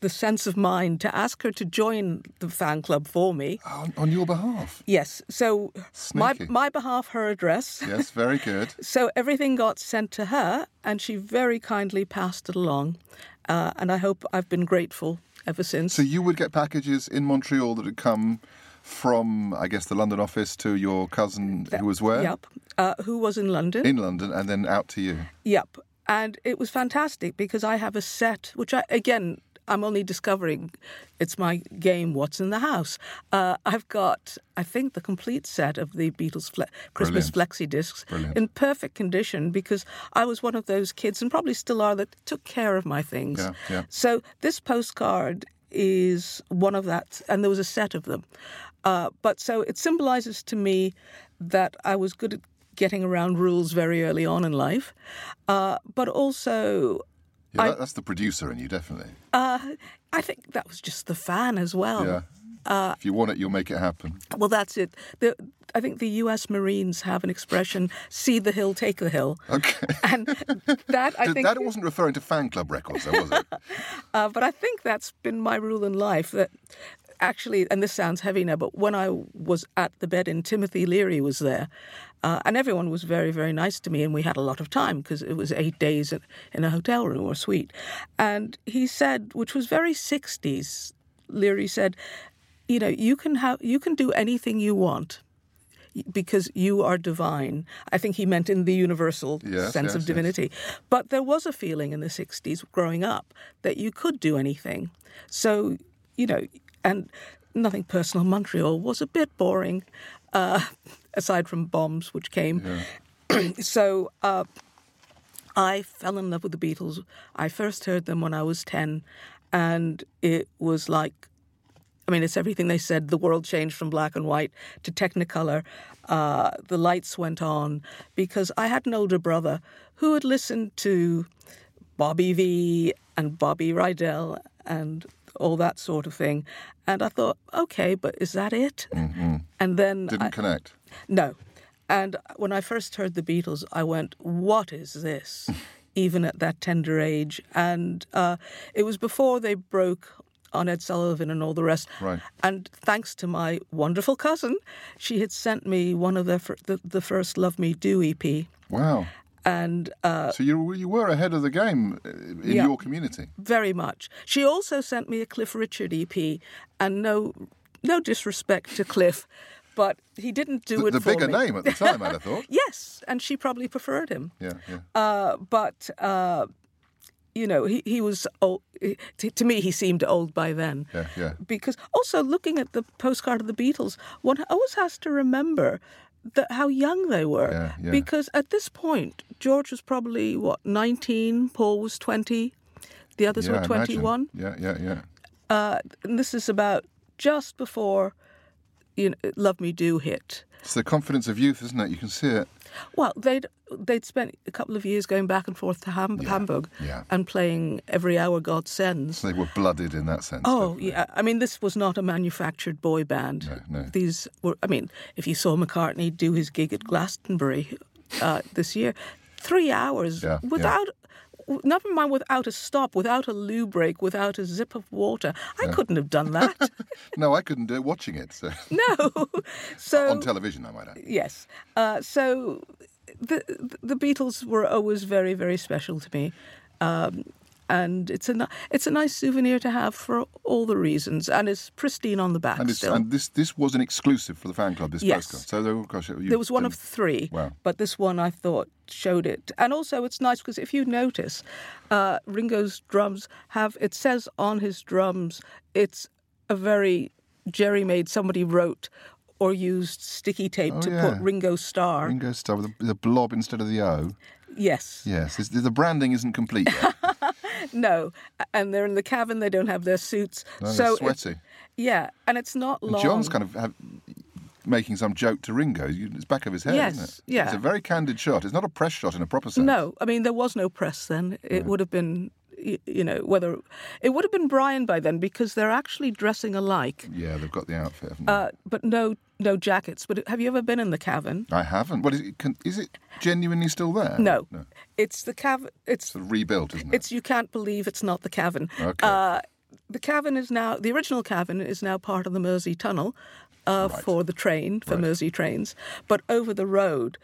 the sense of mind to ask her to join the fan club for me. On, on your behalf? Yes. So my, my behalf, her address. Yes, very good. So everything got sent to her, and she very kindly passed it along. Uh, and I hope I've been grateful ever since. So you would get packages in Montreal that had come from, I guess, the London office to your cousin that, who was where? Yep. Uh, who was in London. In London, and then out to you. Yep. And it was fantastic because I have a set, which I, again... I'm only discovering it's my game, What's in the House. Uh, I've got, I think, the complete set of the Beatles fle- Christmas Brilliant. Flexi discs Brilliant. In perfect condition because I was one of those kids, and probably still are, that took care of my things. Yeah, yeah. So this postcard is one of that, and there was a set of them. Uh, but so it symbolises to me that I was good at getting around rules very early on in life, uh, but also... Yeah, I, that's the producer in you, definitely. Uh, I think that was just the fan as well. Yeah. Uh, if you want it, you'll make it happen. Well, that's it. The, I think the U S Marines have an expression, see the hill, take the hill. Okay. And that, I think... That wasn't referring to fan club records, though, was it? uh, but I think that's been my rule in life, that... Actually, and this sounds heavy now, but when I was at the Bed-In, Timothy Leary was there, uh, and everyone was very, very nice to me, and we had a lot of time because it was eight days in a hotel room or suite. And he said, which was very sixties, Leary said, you know, you can have, you can do anything you want because you are divine. I think he meant in the universal yes, sense yes, of divinity. Yes. But there was a feeling in the sixties growing up that you could do anything. So, you know... And nothing personal, Montreal was a bit boring, uh, aside from bombs which came. Yeah. so uh, I fell in love with the Beatles. I first heard them when I was ten, and it was like, I mean, it's everything they said. The world changed from black and white to Technicolor. Uh, the lights went on because I had an older brother who had listened to Bobby V and Bobby Rydell and... all that sort of thing. And I thought, okay, but is that it? Mm-hmm. And then... Didn't I, connect? No. And when I first heard the Beatles, I went, what is this? Even at that tender age. And uh, it was before they broke on Ed Sullivan and all the rest. Right. And thanks to my wonderful cousin, she had sent me one of their fir- the, the first Love Me Do E P. Wow. And uh, so you you were ahead of the game in yeah, your community. Very much. She also sent me a Cliff Richard E P, and no no disrespect to Cliff, but he didn't do the, it the for me. The bigger name at the time, I'd have thought. Yes, and she probably preferred him. Yeah, yeah. Uh, but, uh, you know, he, he was old. To me, he seemed old by then. Yeah, yeah. Because also looking at the postcard of the Beatles, one always has to remember... The, how young they were. Yeah, yeah. Because at this point, George was probably, what, nineteen, Paul was twenty, the others yeah, were twenty-one. Yeah, yeah, yeah. Uh, and this is about just before you know, Love Me Do hit. It's the confidence of youth, isn't it? You can see it. Well, they'd they'd spent a couple of years going back and forth to Ham- yeah, Hamburg yeah. and playing Every Hour God Sends. So they were blooded in that sense. Oh, yeah. I mean, this was not a manufactured boy band. No, no. These were, I mean, if you saw McCartney do his gig at Glastonbury uh, this year, three hours yeah, without... Yeah. Never mind without a stop, without a loo break, without a zip of water. I yeah. couldn't have done that. No, I couldn't do it watching it. So. No. So on television, I might add. Yes. Uh, so the the Beatles were always very, very special to me. Um, and it's a, it's a nice souvenir to have for all the reasons. And it's pristine on the back and still. And this, this was an exclusive for the fan club, this yes. postcard. So there, oh gosh, you there was one didn't... of three, wow. but this one, I thought, showed it. And also it's nice because if you notice, uh, Ringo's drums have, it says on his drums, it's a very jerry-made, somebody wrote or used sticky tape oh, to yeah. put Ringo Starr. Ringo Starr with the blob instead of the O. Yes. Yes. It's, the branding isn't complete yet. No, and they're in the cabin. They don't have their suits. No, so they're sweaty. It, yeah, and it's not long. And John's kind of have, making some joke to Ringo. It's back of his head, yes, isn't it? Yeah. It's a very candid shot. It's not a press shot in a proper sense. No, I mean there was no press then. It no. would have been, you know, whether it would have been Brian by then because they're actually dressing alike. Yeah, they've got the outfit, haven't they? Uh, but no, no jackets. But have you ever been in the cabin? I haven't. What is it? Can, is it genuinely still there? No, no. It's the cabin. It's, it's rebuilt, isn't it? It's you can't believe it's not the cabin. Okay. Uh, the cavern is now, the original cavern is now part of the Mersey Tunnel uh, right. for the train, for right. Mersey trains. But over the road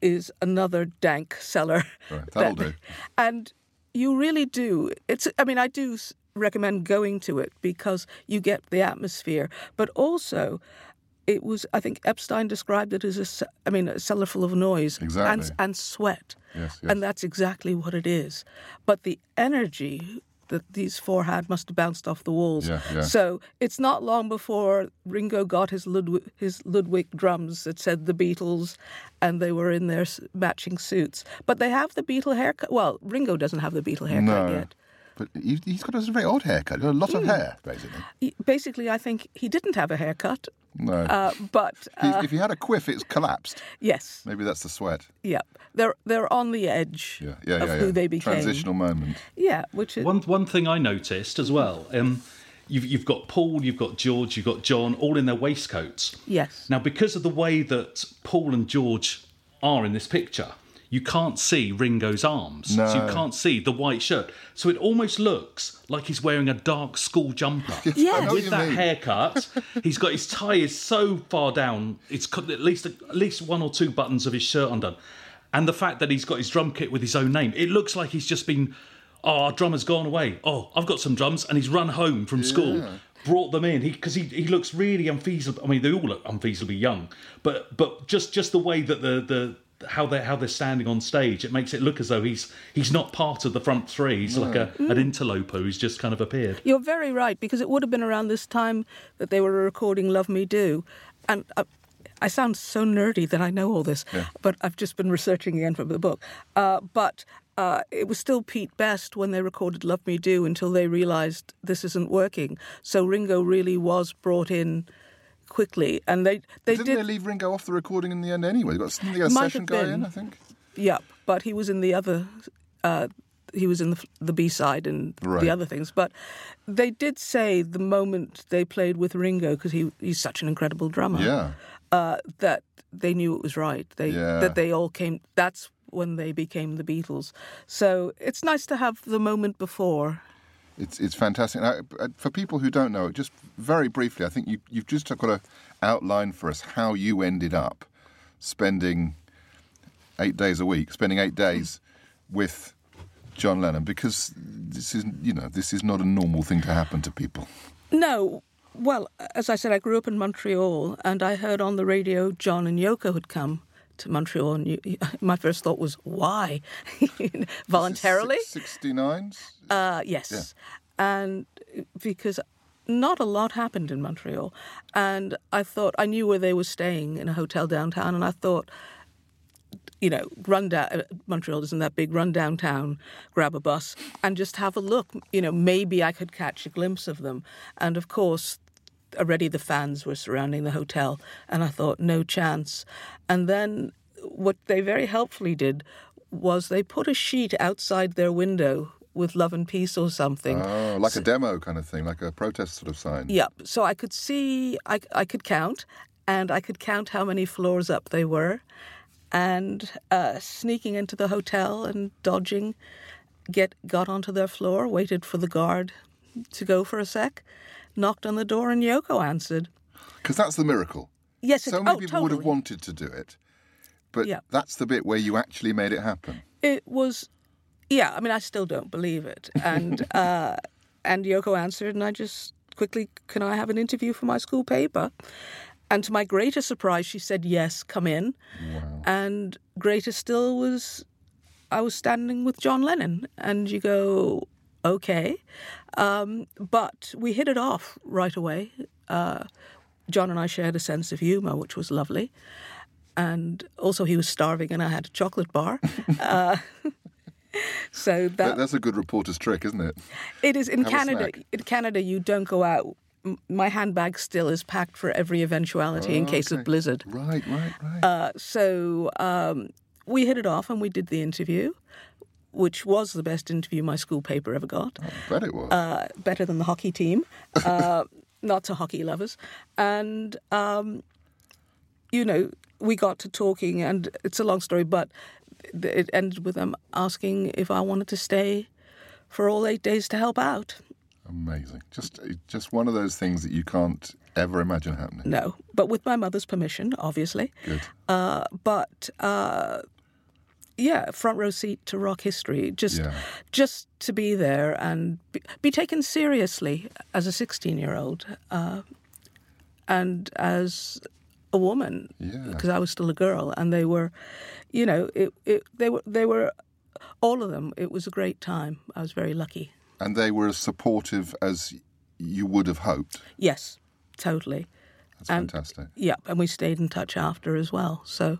is another dank cellar. Right. That'll that, do. And you really do. It's. I mean, I do recommend going to it because you get the atmosphere. But also, it was, I think Epstein described it as a, I mean, a cellar full of noise exactly. and, and sweat. Yes, yes. And that's exactly what it is. But the energy that these four had must have bounced off the walls. Yeah, yeah. So it's not long before Ringo got his Ludwig, his Ludwig drums that said The Beatles, and they were in their matching suits. But they have the Beatle haircut. Well, Ringo doesn't have the Beatle haircut no. yet. But he's got a very odd haircut, a lot mm. of hair, basically. Basically, I think he didn't have a haircut. No. Uh, but uh, if he had a quiff, it's collapsed. Yes. Maybe that's the sweat. Yeah. They're they're on the edge yeah. Yeah, yeah, of yeah. who they became. Transitional moment. Yeah. Which is... One one thing I noticed as well, um, you've, you've got Paul, you've got George, you've got John, all in their waistcoats. Yes. Now, because of the way that Paul and George are in this picture, you can't see Ringo's arms. No. So you can't see the white shirt. So it almost looks like he's wearing a dark school jumper. yes. yes. With that mean. haircut, he's got his tie is so far down, it's at least at least one or two buttons of his shirt undone. And the fact that he's got his drum kit with his own name, it looks like he's just been, oh, our drummer's gone away. Oh, I've got some drums. And he's run home from yeah. school, brought them in, because he, he he looks really unfeasible. I mean, they all look unfeasibly young. But but just, just the way that the... the How they how they're standing on stage, it makes it look as though he's he's not part of the front three. He's no. like a, an interloper who's just kind of appeared. You're very right, because it would have been around this time that they were recording "Love Me Do," and I, I sound so nerdy that I know all this, yeah. but I've just been researching again from the book. Uh, but uh, it was still Pete Best when they recorded "Love Me Do" until they realised this isn't working. So Ringo really was brought in quickly, and they they didn't did... they leave Ringo off the recording in the end anyway. They got, they got a session guy in, I think. Yeah, but he was in the other, uh, he was in the, the B side and right. the other things. But they did say the moment they played with Ringo, because he he's such an incredible drummer. Yeah, uh, that they knew it was right. They yeah. that they all came. That's when they became the Beatles. So it's nice to have the moment before. It's it's fantastic. Now, for people who don't know, just very briefly, I think you, you've just got to outline for us how you ended up spending eight days a week, spending eight days with John Lennon, because this is, you know, this is not a normal thing to happen to people. No. Well, as I said, I grew up in Montreal, and I heard on the radio John and Yoko had come to Montreal, and you, my first thought was, why? Voluntarily? sixty-nines? Uh, yes. Yeah. And because not a lot happened in Montreal. And I thought, I knew where they were staying, in a hotel downtown, and I thought, you know, run down, Montreal isn't that big, run downtown, grab a bus, and just have a look. You know, maybe I could catch a glimpse of them. And of course, already the fans were surrounding the hotel, and I thought, no chance. And then what they very helpfully did was they put a sheet outside their window with "Love and Peace" or something. Oh, like so, a demo kind of thing, like a protest sort of sign. Yep. Yeah, so I could see, I, I could count, and I could count how many floors up they were, and uh, sneaking into the hotel and dodging, get got onto their floor, waited for the guard to go for a sec, knocked on the door, and Yoko answered. Because that's the miracle. Yes, it, so many oh, people totally. would have wanted to do it, but yeah. that's the bit where you actually made it happen. It was, yeah. I mean, I still don't believe it. And uh, and Yoko answered, and I just quickly, can I have an interview for my school paper? And to my greater surprise, she said yes, come in. Wow. And greater still was, I was standing with John Lennon, and you go, okay. Um, but we hit it off right away. Uh, John and I shared a sense of humour, which was lovely. And also he was starving and I had a chocolate bar. uh, so that, that, That's a good reporter's trick, isn't it? It is. In Have Canada, in Canada, you don't go out. My handbag still is packed for every eventuality oh, in case okay. of blizzard. Right, right, right. Uh, so um, we hit it off and we did the interview, which was the best interview my school paper ever got. I bet it was. Uh, better than the hockey team. Uh, not to hockey lovers. And, um, you know, we got to talking, and it's a long story, but it ended with them asking if I wanted to stay for all eight days to help out. Amazing. Just just one of those things that you can't ever imagine happening. No, but with my mother's permission, obviously. Good. Uh, but, uh, yeah, front row seat to rock history. Just yeah. just to be there and be, be taken seriously as a sixteen-year-old uh, and as a woman, because yeah. I was still a girl, and they were, you know, it, it, they were they were... all of them. It was a great time. I was very lucky. And they were as supportive as you would have hoped? Yes, totally. That's and, fantastic. Yeah, and we stayed in touch after as well. So,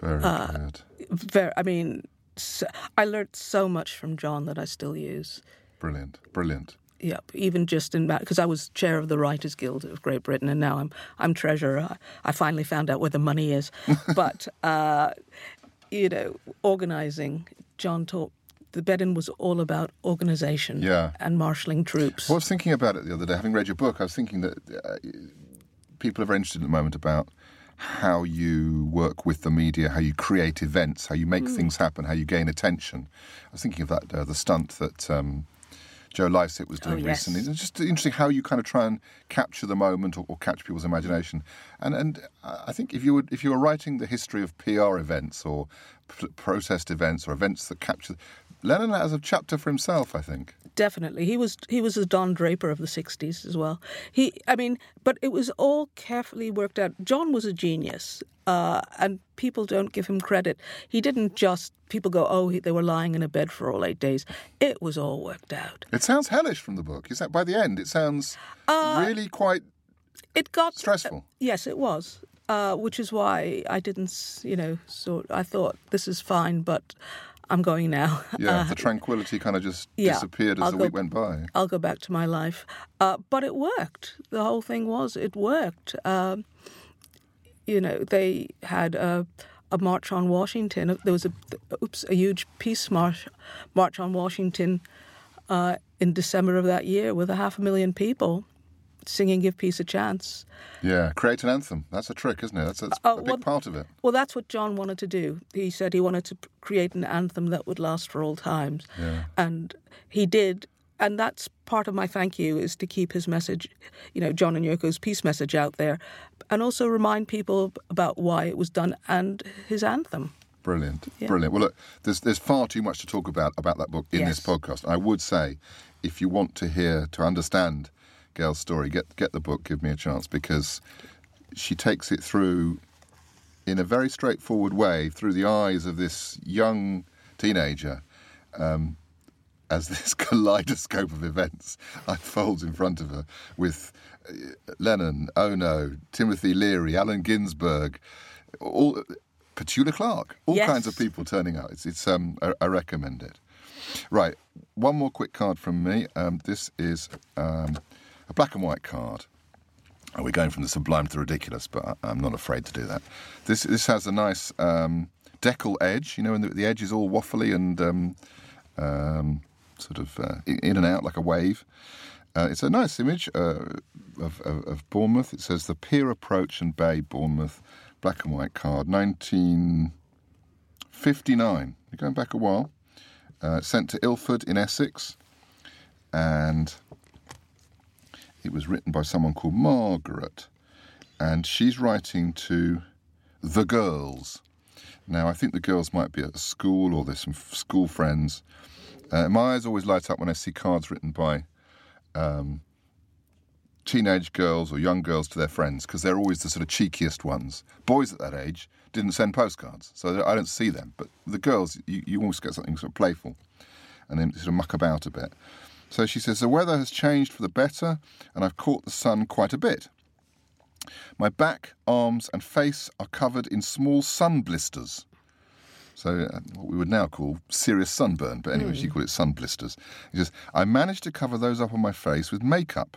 very uh, good. Very, I mean, so, I learned so much from John that I still use. Brilliant, brilliant. Yep, even just in... because I was chair of the Writers Guild of Great Britain, and now I'm I'm treasurer. I, I finally found out where the money is. But, uh, you know, organising... John taught, the Bed-In was all about organisation yeah. and marshalling troops. Well, I was thinking about it the other day, having read your book, I was thinking that uh, people are very interested at the moment about how you work with the media, how you create events, how you make mm. things happen, how you gain attention. I was thinking of that, uh, the stunt that um, Joe Lycett was doing oh, yes. recently. It's just interesting how you kind of try and capture the moment or, or catch people's imagination. And and I think if you were, if you were writing the history of P R events or protest events or events that capture... Lennon has a chapter for himself, I think. Definitely. He was he was a Don Draper of the sixties as well. He, I mean, but it was all carefully worked out. John was a genius, uh, and people don't give him credit. He didn't just... people go, oh, he, they were lying in a bed for all eight days. It was all worked out. It sounds hellish from the book. Is that by the end, it sounds uh, really quite it got stressful. Uh, yes, it was. Uh, which is why I didn't, you know, sort. I thought, this is fine, but I'm going now. Yeah, uh, the tranquility kind of just yeah, disappeared as I'll the go, week went by. I'll go back to my life. Uh, but it worked. The whole thing was, it worked. Um, you know, they had a, a march on Washington. There was a, oops, a huge peace march, march on Washington uh, in December of that year with a half a million people. Singing Give Peace a Chance. Yeah, create an anthem. That's a trick, isn't it? That's, that's uh, a big well, part of it. Well, that's what John wanted to do. He said he wanted to create an anthem that would last for all times. Yeah. And he did. And that's part of my thank you, is to keep his message, you know, John and Yoko's peace message out there, and also remind people about why it was done and his anthem. Brilliant, yeah. brilliant. Well, look, there's there's far too much to talk about about that book in yes. this podcast. I would say, if you want to hear, to understand Gail's story, get get the book, Give Me a Chance, because she takes it through in a very straightforward way, through the eyes of this young teenager, um, as this kaleidoscope of events unfolds in front of her, with Lennon, Ono, Timothy Leary, Allen Ginsberg, all Petula Clark, all yes. kinds of people turning out. It's, it's um, I, I recommend it. Right, one more quick card from me. Um, this is... Um, a black and white card. We're going from the sublime to the ridiculous, but I'm not afraid to do that. This this has a nice um, decal edge, you know, and the, the edge is all waffly and um, um, sort of uh, in and out like a wave. Uh, it's a nice image uh, of, of, of Bournemouth. It says the Pier Approach and Bay, Bournemouth, black and white card, nineteen fifty-nine. We're going back a while. Uh, sent to Ilford in Essex, and it was written by someone called Margaret, and she's writing to the girls. Now, I think the girls might be at school, or there's some school friends. Uh, my eyes always light up when I see cards written by um, teenage girls or young girls to their friends, because they're always the sort of cheekiest ones. Boys at that age didn't send postcards, so I don't see them. But the girls, you, you always get something sort of playful, and then sort of muck about a bit. So she says, the weather has changed for the better, and I've caught the sun quite a bit. My back, arms and face are covered in small sun blisters. So uh, what we would now call serious sunburn, but anyway, mm. she called it sun blisters. She says, I managed to cover those up on my face with makeup.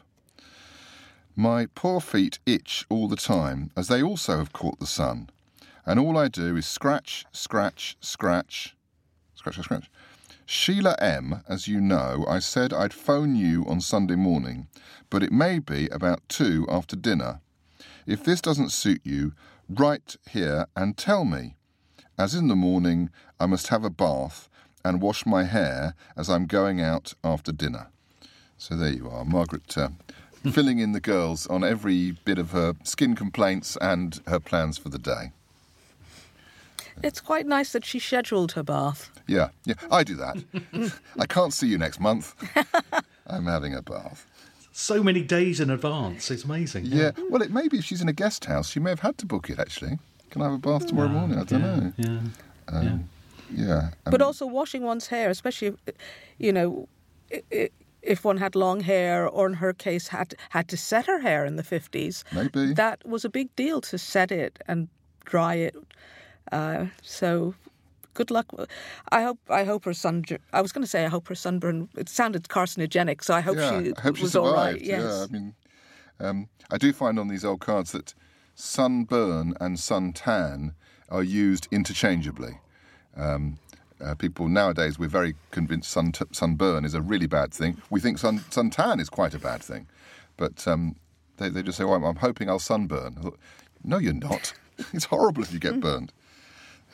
My poor feet itch all the time, as they also have caught the sun. And all I do is scratch, scratch, scratch, scratch, scratch, scratch. Sheila M, as you know, I said I'd phone you on Sunday morning, but it may be about two after dinner. If this doesn't suit you, write here and tell me. As in the morning, I must have a bath and wash my hair as I'm going out after dinner. So there you are, Margaret, uh, filling in the girls on every bit of her skin complaints and her plans for the day. It's quite nice that she scheduled her bath. Yeah, yeah, I do that. I can't see you next month. I'm having a bath. So many days in advance. It's amazing. Yeah, yeah. Well, it may be if she's in a guest house, she may have had to book it, actually. Can I have a bath tomorrow wow, morning? I don't yeah, know. Yeah, um, yeah. yeah I but mean, also washing one's hair, especially, if, you know, it, if one had long hair, or in her case had had to set her hair in the fifties. Maybe. That was a big deal to set it and dry it. Uh, so good luck. I hope I hope her sun. I was going to say I hope her sunburn. It sounded carcinogenic, so I hope yeah, she I hope was she all right. Yes. Yeah, I mean, um, I do find on these old cards that sunburn and suntan are used interchangeably. Um, Uh, people nowadays, we're very convinced sun t- sunburn is a really bad thing. We think sun suntan is quite a bad thing. But um, they, they just say, oh, I'm, I'm hoping I'll sunburn. I thought, no, you're not. It's horrible if you get burned.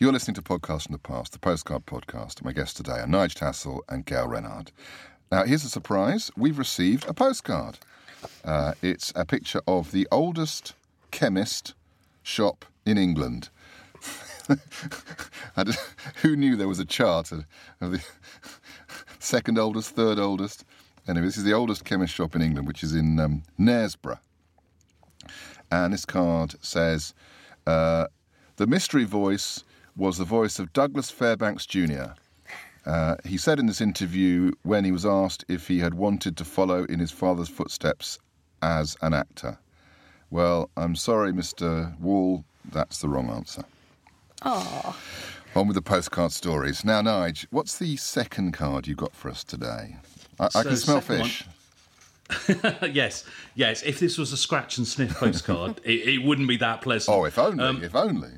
You're listening to Podcasts from the Past, the Postcard Podcast. My guests today are Nige Tassell and Gail Renard. Now, here's a surprise. We've received a postcard. Uh, it's a picture of the oldest chemist shop in England. I just, who knew there was a chart of the second oldest, third oldest? Anyway, this is the oldest chemist shop in England, which is in um, Knaresborough. And this card says, uh, the mystery voice was the voice of Douglas Fairbanks Junior Uh, he said in this interview when he was asked if he had wanted to follow in his father's footsteps as an actor. Well, I'm sorry, Mister Wall, that's the wrong answer. Aww. On with the postcard stories. Now, Nige, what's the second card you got for us today? I, so I can smell fish. yes, yes. If this was a scratch and sniff postcard, it, it wouldn't be that pleasant. Oh, if only, um, if only.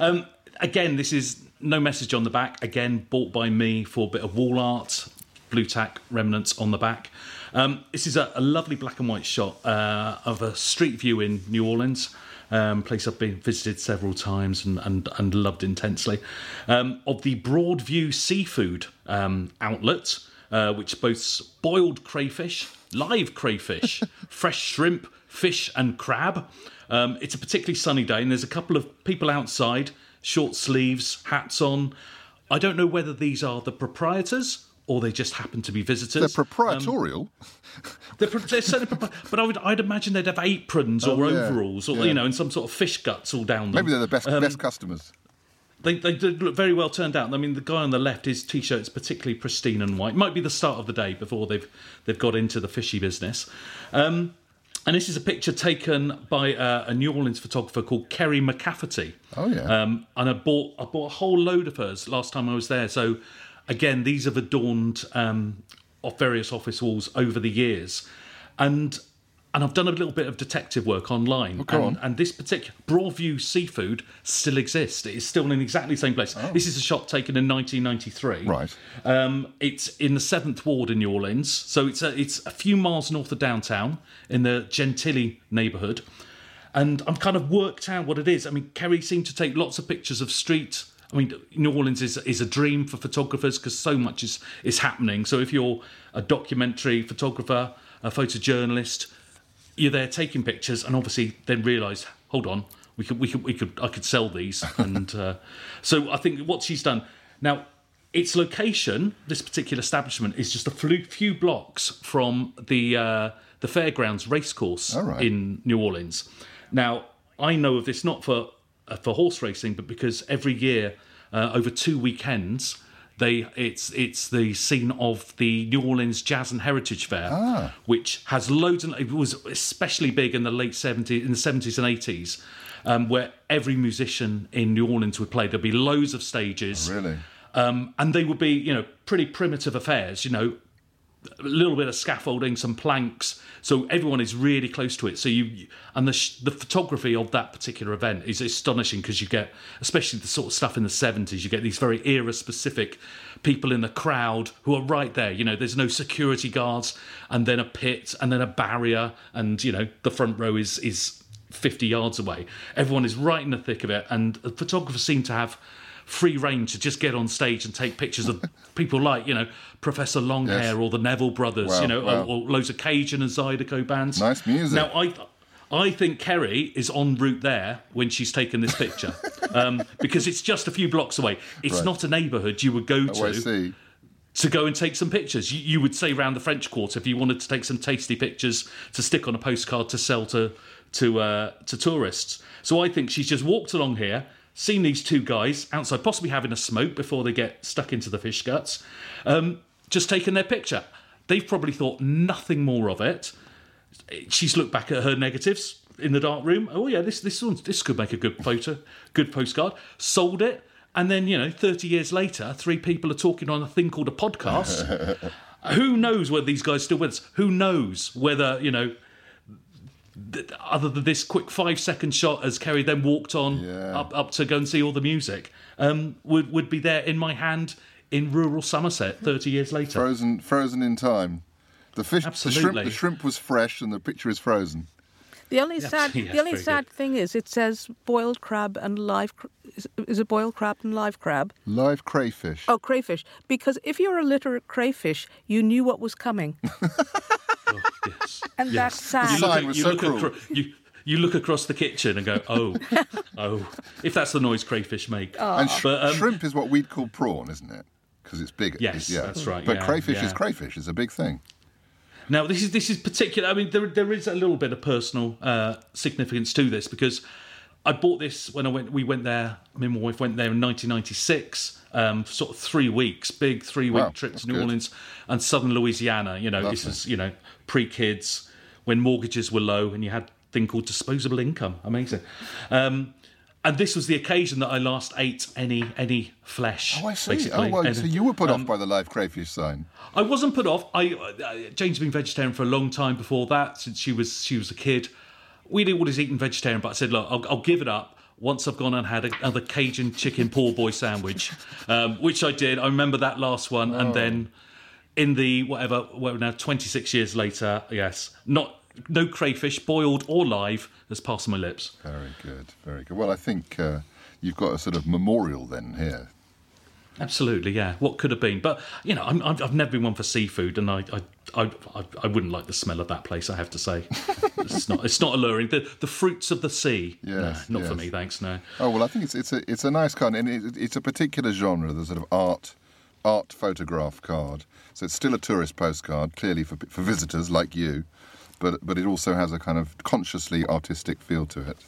um, again, this is no message on the back. Again, bought by me for a bit of wall art, blue tack remnants on the back. Um, this is a, a lovely black and white shot uh, of a street view in New Orleans, um, place I've been visited several times and, and, and loved intensely, um, of the Broadview Seafood um, outlet. Uh, which boasts boiled crayfish, live crayfish, fresh shrimp, fish and crab. Um, it's a particularly sunny day and there's a couple of people outside, short sleeves, hats on. I don't know whether these are the proprietors or they just happen to be visitors. They're proprietorial. Um, they're, they're certainly propri- but I would, I'd imagine they'd have aprons oh, or yeah. overalls or, yeah. you know, and some sort of fish guts all down them. Maybe they're the best, um, best customers. They they look very well turned out. I mean, the guy on the left, his T-shirt is particularly pristine and white. Might be the start of the day before they've they've got into the fishy business. Um, and this is a picture taken by uh, a New Orleans photographer called Kerry McCafferty. Oh, yeah. Um, and I bought I bought a whole load of hers last time I was there. So, again, these have adorned um, off various office walls over the years. And And I've done a little bit of detective work online. Oh, go and, on. and this particular Broadview Seafood still exists. It is still in exactly the same place. Oh. This is a shop taken in nineteen ninety-three. Right. Um, it's in the seventh Ward in New Orleans. So it's a, it's a few miles north of downtown in the Gentilly neighbourhood. And I've kind of worked out what it is. I mean, Kerry seemed to take lots of pictures of street. I mean, New Orleans is is a dream for photographers because so much is, is happening. So if you're a documentary photographer, a photojournalist, you're there taking pictures, and obviously then realise, hold on, we could, we could, we could, I could sell these. And uh, so I think what she's done now, its location, this particular establishment, is just a few blocks from the uh, the fairgrounds racecourse right. in New Orleans. Now I know of this not for uh, for horse racing, but because every year uh, over two weekends. They, it's it's the scene of the New Orleans Jazz and Heritage Fair, ah. which has loads and it was especially big in the late seventies, in the seventies and eighties, um, where every musician in New Orleans would play. There'd be loads of stages, oh, really, um, and they would be you know pretty primitive affairs. You know, a little bit of scaffolding, some planks, so everyone is really close to it. So you and the sh- the photography of that particular event is astonishing because you get, especially the sort of stuff in the seventies, you get these very era specific people in the crowd who are right there. You know, there's no security guards, and then a pit, and then a barrier, and you know the front row is is fifty yards away. Everyone is right in the thick of it, and the photographers seem to have free reign to just get on stage and take pictures of people like, you know, Professor Longhair yes. or the Neville Brothers, wow, you know, wow. or, or loads of Cajun and Zydeco bands. Nice music. Now, I I think Kerry is en route there when she's taken this picture um, because it's just a few blocks away. It's right. not a neighbourhood you would go oh, to. I see. To go and take some pictures. You, you would say round the French Quarter if you wanted to take some tasty pictures to stick on a postcard to sell to, to, uh, to tourists. So I think she's just walked along here, seen these two guys outside, possibly having a smoke before they get stuck into the fish guts, um, just taking their picture. They've probably thought nothing more of it. She's looked back at her negatives in the dark room. Oh, yeah, this this one's, this could make a good photo, good postcard. Sold it. And then, you know, thirty years later, three people are talking on a thing called a podcast. Who knows whether these guys are still with us? Who knows whether, you know, other than this quick five-second shot as Kerry then walked on yeah. up, up to go and see all the music, um, would would be there in my hand in rural Somerset thirty years later. Frozen frozen in time. The fish, Absolutely. The shrimp, the shrimp was fresh and the picture is frozen. The only sad, yeah, the only sad good. thing is it says boiled crab and live... Is it boiled crab and live crab? Live crayfish. Oh, crayfish. Because if you're a literate crayfish, you knew what was coming. Oh, yes. And yes. that's sad. You look, at, you, so look cruel. Acro- you, you look across the kitchen and go, oh, oh, if that's the noise crayfish make. Oh. And sh- but, um, shrimp is what we'd call prawn, isn't it? Because it's bigger. Yes, it's, yeah. that's right. But yeah, crayfish yeah. is crayfish. It's a big thing. Now, this is this is particular. I mean, there there is a little bit of personal uh, significance to this because I bought this when I went. We went there. I mean, my wife went there in nineteen ninety-six. Um, for sort of three weeks, big three week wow, trip to New good. Orleans and southern Louisiana. You know, lovely. This is you know pre kids when mortgages were low and you had a thing called disposable income. Amazing. Um, and this was the occasion that I last ate any any flesh. Oh, I see. Basically. Oh, well, and, so you were put um, off by the live crayfish sign. I wasn't put off. I uh, Jane's been vegetarian for a long time before that, since she was she was a kid. We'd always eaten vegetarian, but I said, look, I'll, I'll give it up once I've gone and had another Cajun chicken poor boy sandwich, um, which I did. I remember that last one. Oh. And then in the, whatever, well, now twenty-six years later, yes, not no crayfish, boiled or live, has passed my lips. Very good, very good. Well, I think uh, you've got a sort of memorial then here. Absolutely, yeah. What could have been, but you know, I'm, I've never been one for seafood, and I, I, I, I wouldn't like the smell of that place. I have to say, it's not, it's not alluring. The, the fruits of the sea, yes, no, not yes. for me, thanks. No. Oh well, I think it's it's a it's a nice card, and it, it's a particular genre, the sort of art art photograph card. So it's still a tourist postcard, clearly for for visitors like you, but but it also has a kind of consciously artistic feel to it.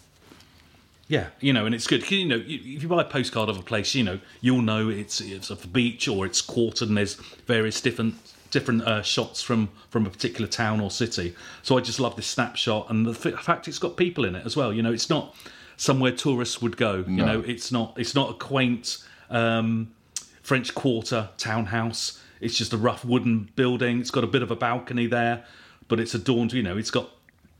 Yeah, you know, and it's good. You know, if you buy a postcard of a place, you know, you'll know it's it's of a beach or it's quartered, and there's various different different uh, shots from, from a particular town or city. So I just love this snapshot, and the f- fact it's got people in it as well. You know, it's not somewhere tourists would go. No. You know, it's not it's not a quaint um, French Quarter townhouse. It's just a rough wooden building. It's got a bit of a balcony there, but it's adorned. You know, it's got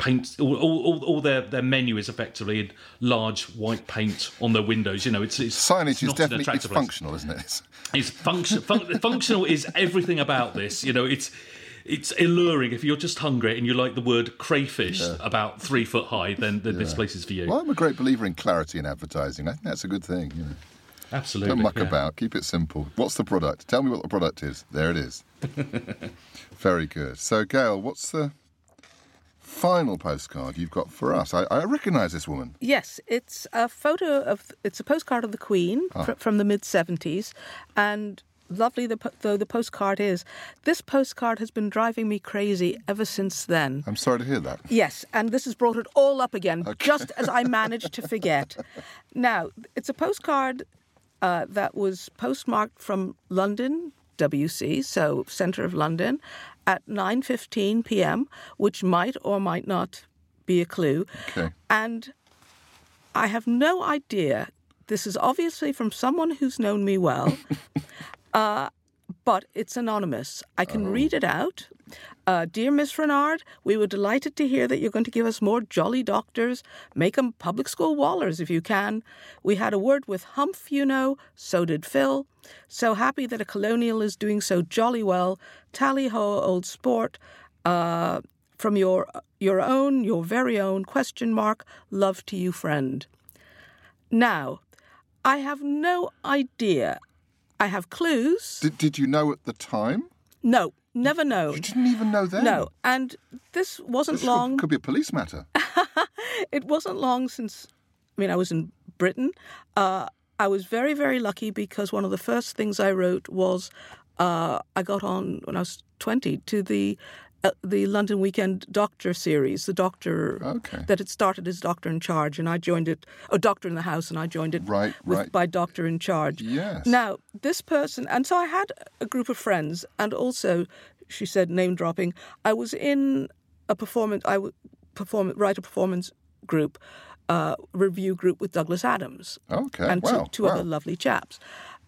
paint, all, all, all their, their menu is effectively in large white paint on their windows. You know, it's, it's signage is definitely it's functional, isn't it? It's, it's function, fun, functional is everything about this. You know, it's it's alluring. If you're just hungry and you like the word crayfish yeah. about three foot high, then, then yeah. this place is for you. Well, I'm a great believer in clarity in advertising. I think that's a good thing. You know. Absolutely. Don't muck yeah. about. Keep it simple. What's the product? Tell me what the product is. There it is. Very good. So, Gail, what's the final postcard you've got for us? I, I recognise this woman. Yes, it's a photo of... It's a postcard of the Queen ah. fr- from the mid-seventies. And lovely the po- though the postcard is. This postcard has been driving me crazy ever since then. I'm sorry to hear that. Yes, and this has brought it all up again, okay. just as I managed to forget. Now, it's a postcard... Uh, that was postmarked from London, W C, so centre of London, at nine fifteen p.m, which might or might not be a clue. Okay. And I have no idea. This is obviously from someone who's known me well, uh, but it's anonymous. I can oh. read it out. Uh, Dear Miss Renard, we were delighted to hear that you're going to give us more jolly doctors. Make 'em public school wallers if you can. We had a word with Humph, you know, so did Phil. So happy that a colonial is doing so jolly well. Tally-ho, old sport. Uh, from your your own, your very own, question mark, love to you, friend. Now, I have no idea. I have clues. Did, did you know at the time? No. Never known. You didn't even know then? No, and this wasn't this long... This could be a police matter. It wasn't long since... I mean, I was in Britain. Uh, I was very, very lucky because one of the first things I wrote was... Uh, I got on, when I was twenty, to the uh, the London Weekend Doctor series. The Doctor... Okay. That had started as Doctor in Charge, and I joined it... Oh, Doctor in the House, and I joined it right, with, right. by Doctor in Charge. Yes. Now, this person... And so I had a group of friends, and also, she said, name-dropping, I was in a performance... I w- perform, write a performance group, uh, review group with Douglas Adams. Okay, And wow, two, two wow. other lovely chaps.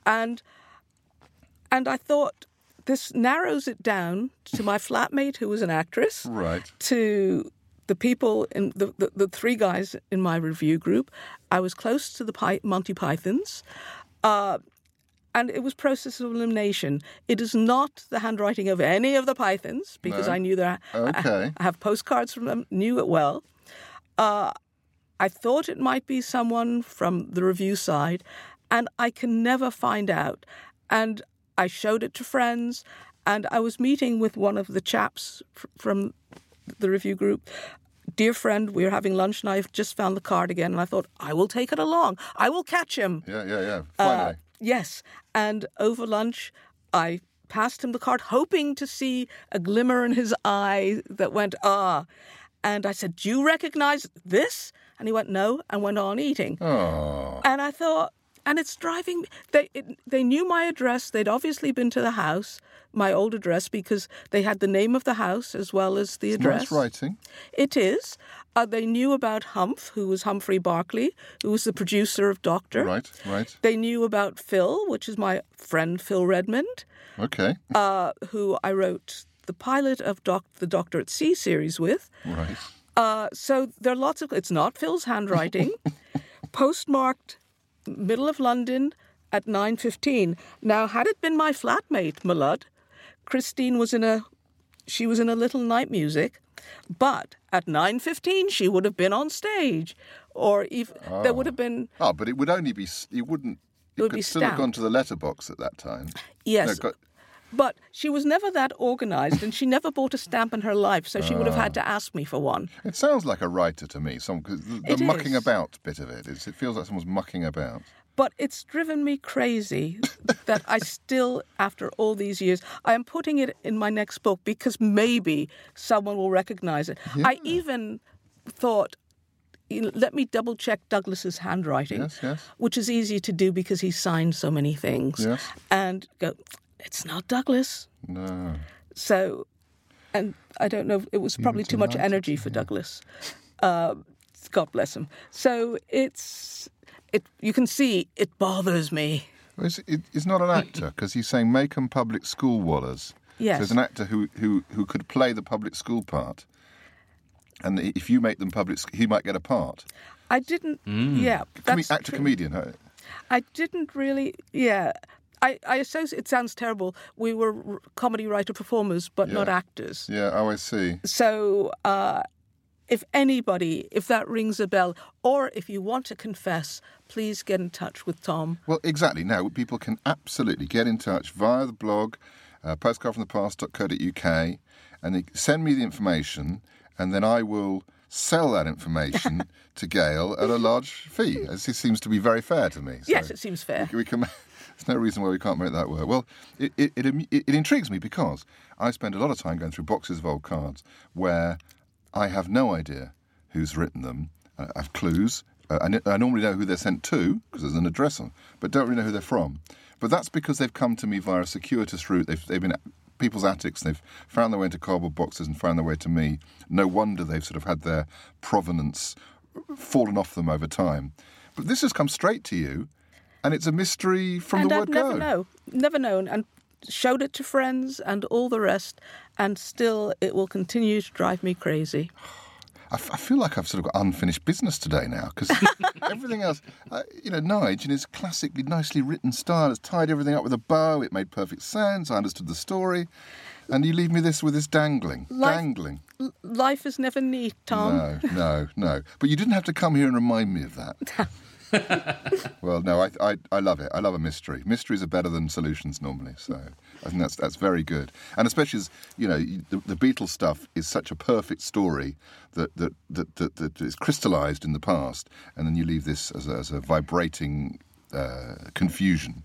And... And I thought, this narrows it down to my flatmate, who was an actress, right. to the people, in the, the, the three guys in my review group. I was close to the Py- Monty Pythons. Uh, and it was process of elimination. It is not the handwriting of any of the Pythons, because no. I knew that okay. I, I have postcards from them, knew it well. Uh, I thought it might be someone from the review side, and I can never find out. And... I showed it to friends, and I was meeting with one of the chaps f- from the review group. Dear friend, we were having lunch, and I've just found the card again, and I thought, I will take it along. I will catch him. Yeah, yeah, yeah. Finally. Uh, yes. And over lunch, I passed him the card, hoping to see a glimmer in his eye that went, ah. And I said, do you recognize this? And he went, no, and went on eating. Oh. And I thought... And it's driving me. They it, they knew my address. They'd obviously been to the house, my old address, because they had the name of the house as well as the address. It's nice writing. It is. Uh, they knew about Humph, who was Humphrey Barclay, who was the producer of Doctor. Right, right. They knew about Phil, which is my friend Phil Redmond. Okay. Uh, who I wrote the pilot of doc, the Doctor at Sea series with. Right. Uh, so there are lots of... It's not Phil's handwriting. Postmarked... middle of London at nine fifteen. Now, had it been my flatmate, my lud, Christine was in a... She was in a little night music, but at nine fifteen she would have been on stage. Or if oh. there would have been... Oh, but it would only be... It wouldn't... It, it would could be still stamped. Have gone to the letterbox at that time. Yes, no, got... but she was never that organised, and she never bought a stamp in her life, so she oh. would have had to ask me for one. It sounds like a writer to me, some, the, the mucking is. About bit of it. It's, it feels like someone's mucking about. But it's driven me crazy that I still, after all these years, I am putting it in my next book because maybe someone will recognise it. Yeah. I even thought... Let me double-check Douglas's handwriting, yes, yes. which is easy to do because he signed so many things, yes. and go, it's not Douglas. No. So, and I don't know, it was probably too much energy for Douglas. Uh, God bless him. So it's, it. you can see, it bothers me. Well, it's, it, it's not an actor, because he's saying make 'em public school wallers. Yes. So there's an actor who, who, who could play the public school part. And if you make them public, he might get a part. I didn't, mm. yeah. That's Com- actor-comedian, huh? I didn't really, yeah. I, I associate, it sounds terrible, we were comedy writer-performers, but yeah. not actors. Yeah, oh, I see. So uh, if anybody, if that rings a bell, or if you want to confess, please get in touch with Tom. Well, exactly. Now, people can absolutely get in touch via the blog, uh, postcard from the past dot co dot uk, and they send me the information, and then I will sell that information to Gail at a large fee. As it seems to be very fair to me. So yes, it seems fair. We, we can... There's no reason why we can't make that work. Well, it it, it it intrigues me because I spend a lot of time going through boxes of old cards where I have no idea who's written them. I have clues. I, I normally know who they're sent to because there's an address on, but don't really know who they're from. But that's because they've come to me via a circuitous route. They've, they've been people's attics, and they've found their way into cardboard boxes and found their way to me. No wonder they've sort of had their provenance fallen off them over time. But this has come straight to you. And it's a mystery from the word go. And I've never known, never known, and showed it to friends and all the rest, and still it will continue to drive me crazy. I, f- I feel like I've sort of got unfinished business today now, because everything else, uh, you know, Nige, in his classically nicely written style, has tied everything up with a bow, it made perfect sense, I understood the story, and you leave me this with this dangling, life, dangling. L- life is never neat, Tom. No, no, no. But you didn't have to come here and remind me of that. Well, no, I, I I love it. I love a mystery. Mysteries are better than solutions normally, so I think that's that's very good. And especially as, you know, the, the Beatles stuff is such a perfect story that that, that, that, that is crystallised in the past, and then you leave this as a, as a vibrating uh, confusion.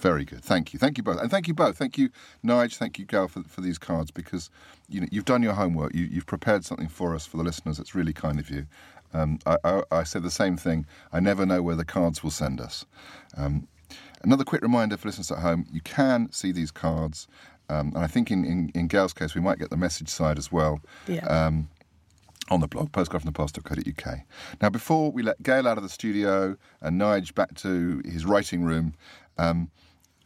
Very good. Thank you. Thank you both. And thank you both. Thank you, Nige. Thank you, Gail, for, for these cards, because, you know, you've done your homework. You, you've prepared something for us, for the listeners. It's really kind of you. Um, I, I, I said the same thing. I never know where the cards will send us. Um, another quick reminder for listeners at home, you can see these cards. Um, and I think in, in, in Gail's case, we might get the message side as well. Yeah. Um, on the blog, postcard from the past dot co dot uk. Now, before we let Gail out of the studio and Nige back to his writing room, um,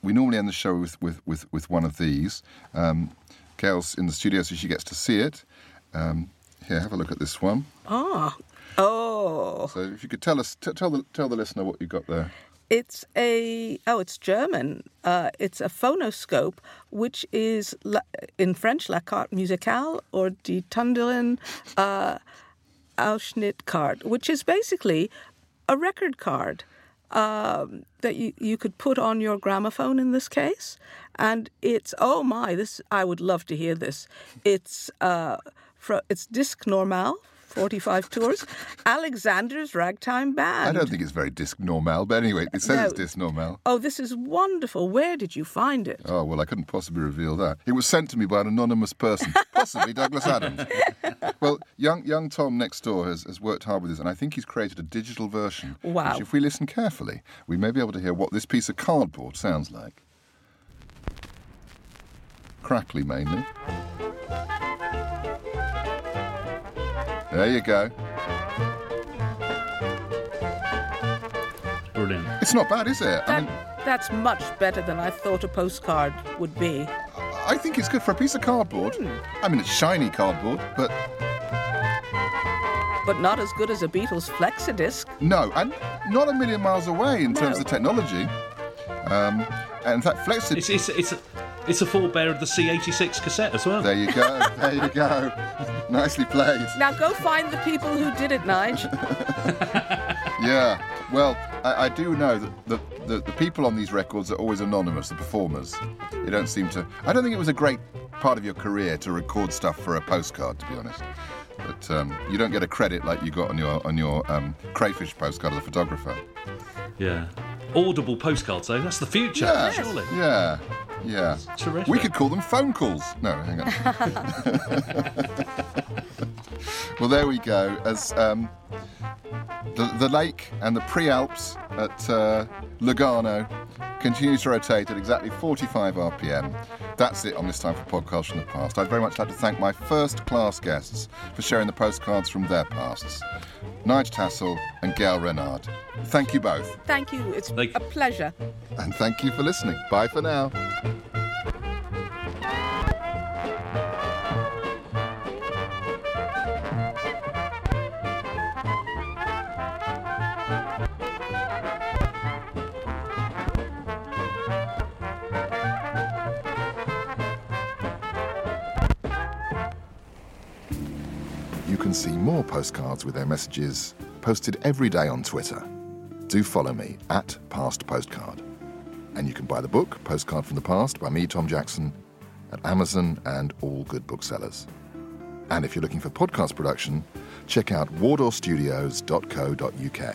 we normally end the show with, with, with, with one of these. Um, Gail's in the studio, so she gets to see it. Um, here, have a look at this one. Ah, oh. Oh. So if you could tell us, t- tell the tell the listener what you got there. It's a oh, it's German. Uh, it's a phonoscope, which is la, in French la carte musicale or die Tundelen uh, Ausschnitt card, which is basically a record card um, that you, you could put on your gramophone in this case. And it's oh my, this I would love to hear this. It's uh, fr- it's disc normal. forty-five tours. Alexander's Ragtime Band. I don't think it's very disc normal, but anyway, it says no. It's disc normal. Oh, this is wonderful. Where did you find it? Oh, well, I couldn't possibly reveal that. It was sent to me by an anonymous person, possibly Douglas Adams. Well, young young Tom next door has, has worked hard with this, and I think he's created a digital version. Wow. Which, if we listen carefully, we may be able to hear what this piece of cardboard sounds like. Crackly, mainly. There you go. Brilliant. It's not bad, is it? That, I mean, that's much better than I thought a postcard would be. I think it's good for a piece of cardboard. Mm. I mean, it's shiny cardboard, but... But not as good as a Beatles Flexidisc. No, and not a million miles away in no. terms of technology. Um, and in fact, Flexidisc... It's, it's, it's a... It's a forebearer of the C eighty-six cassette as well. There you go, there you go. Nicely played. Now go find the people who did it, Nige. Yeah, well, I, I do know that the, the, the people on these records are always anonymous, the performers. They don't seem to... I don't think it was a great part of your career to record stuff for a postcard, to be honest. But um, you don't get a credit like you got on your, on your um, crayfish postcard of the photographer. Yeah. Audible postcards, though, that's the future, yeah. surely. Yeah. Yeah. Terrific. We could call them phone calls. No, hang on. Well, there we go. As um, the, the lake and the pre-Alps at uh, Lugano continue to rotate at exactly forty-five R P M. That's it on this time for Podcasts from the Past. I'd very much like to thank my first-class guests for sharing the postcards from their pasts, Nige Tassell and Gail Renard. Thank you both. Thank you. It's thank a pleasure. And thank you for listening. Bye for now. Thank you. can see more postcards with their messages posted every day on Twitter. Do follow me, at Past Postcard. And you can buy the book, Postcard from the Past, by me, Tom Jackson, at Amazon and all good booksellers. And if you're looking for podcast production, check out wardour studios dot co dot uk.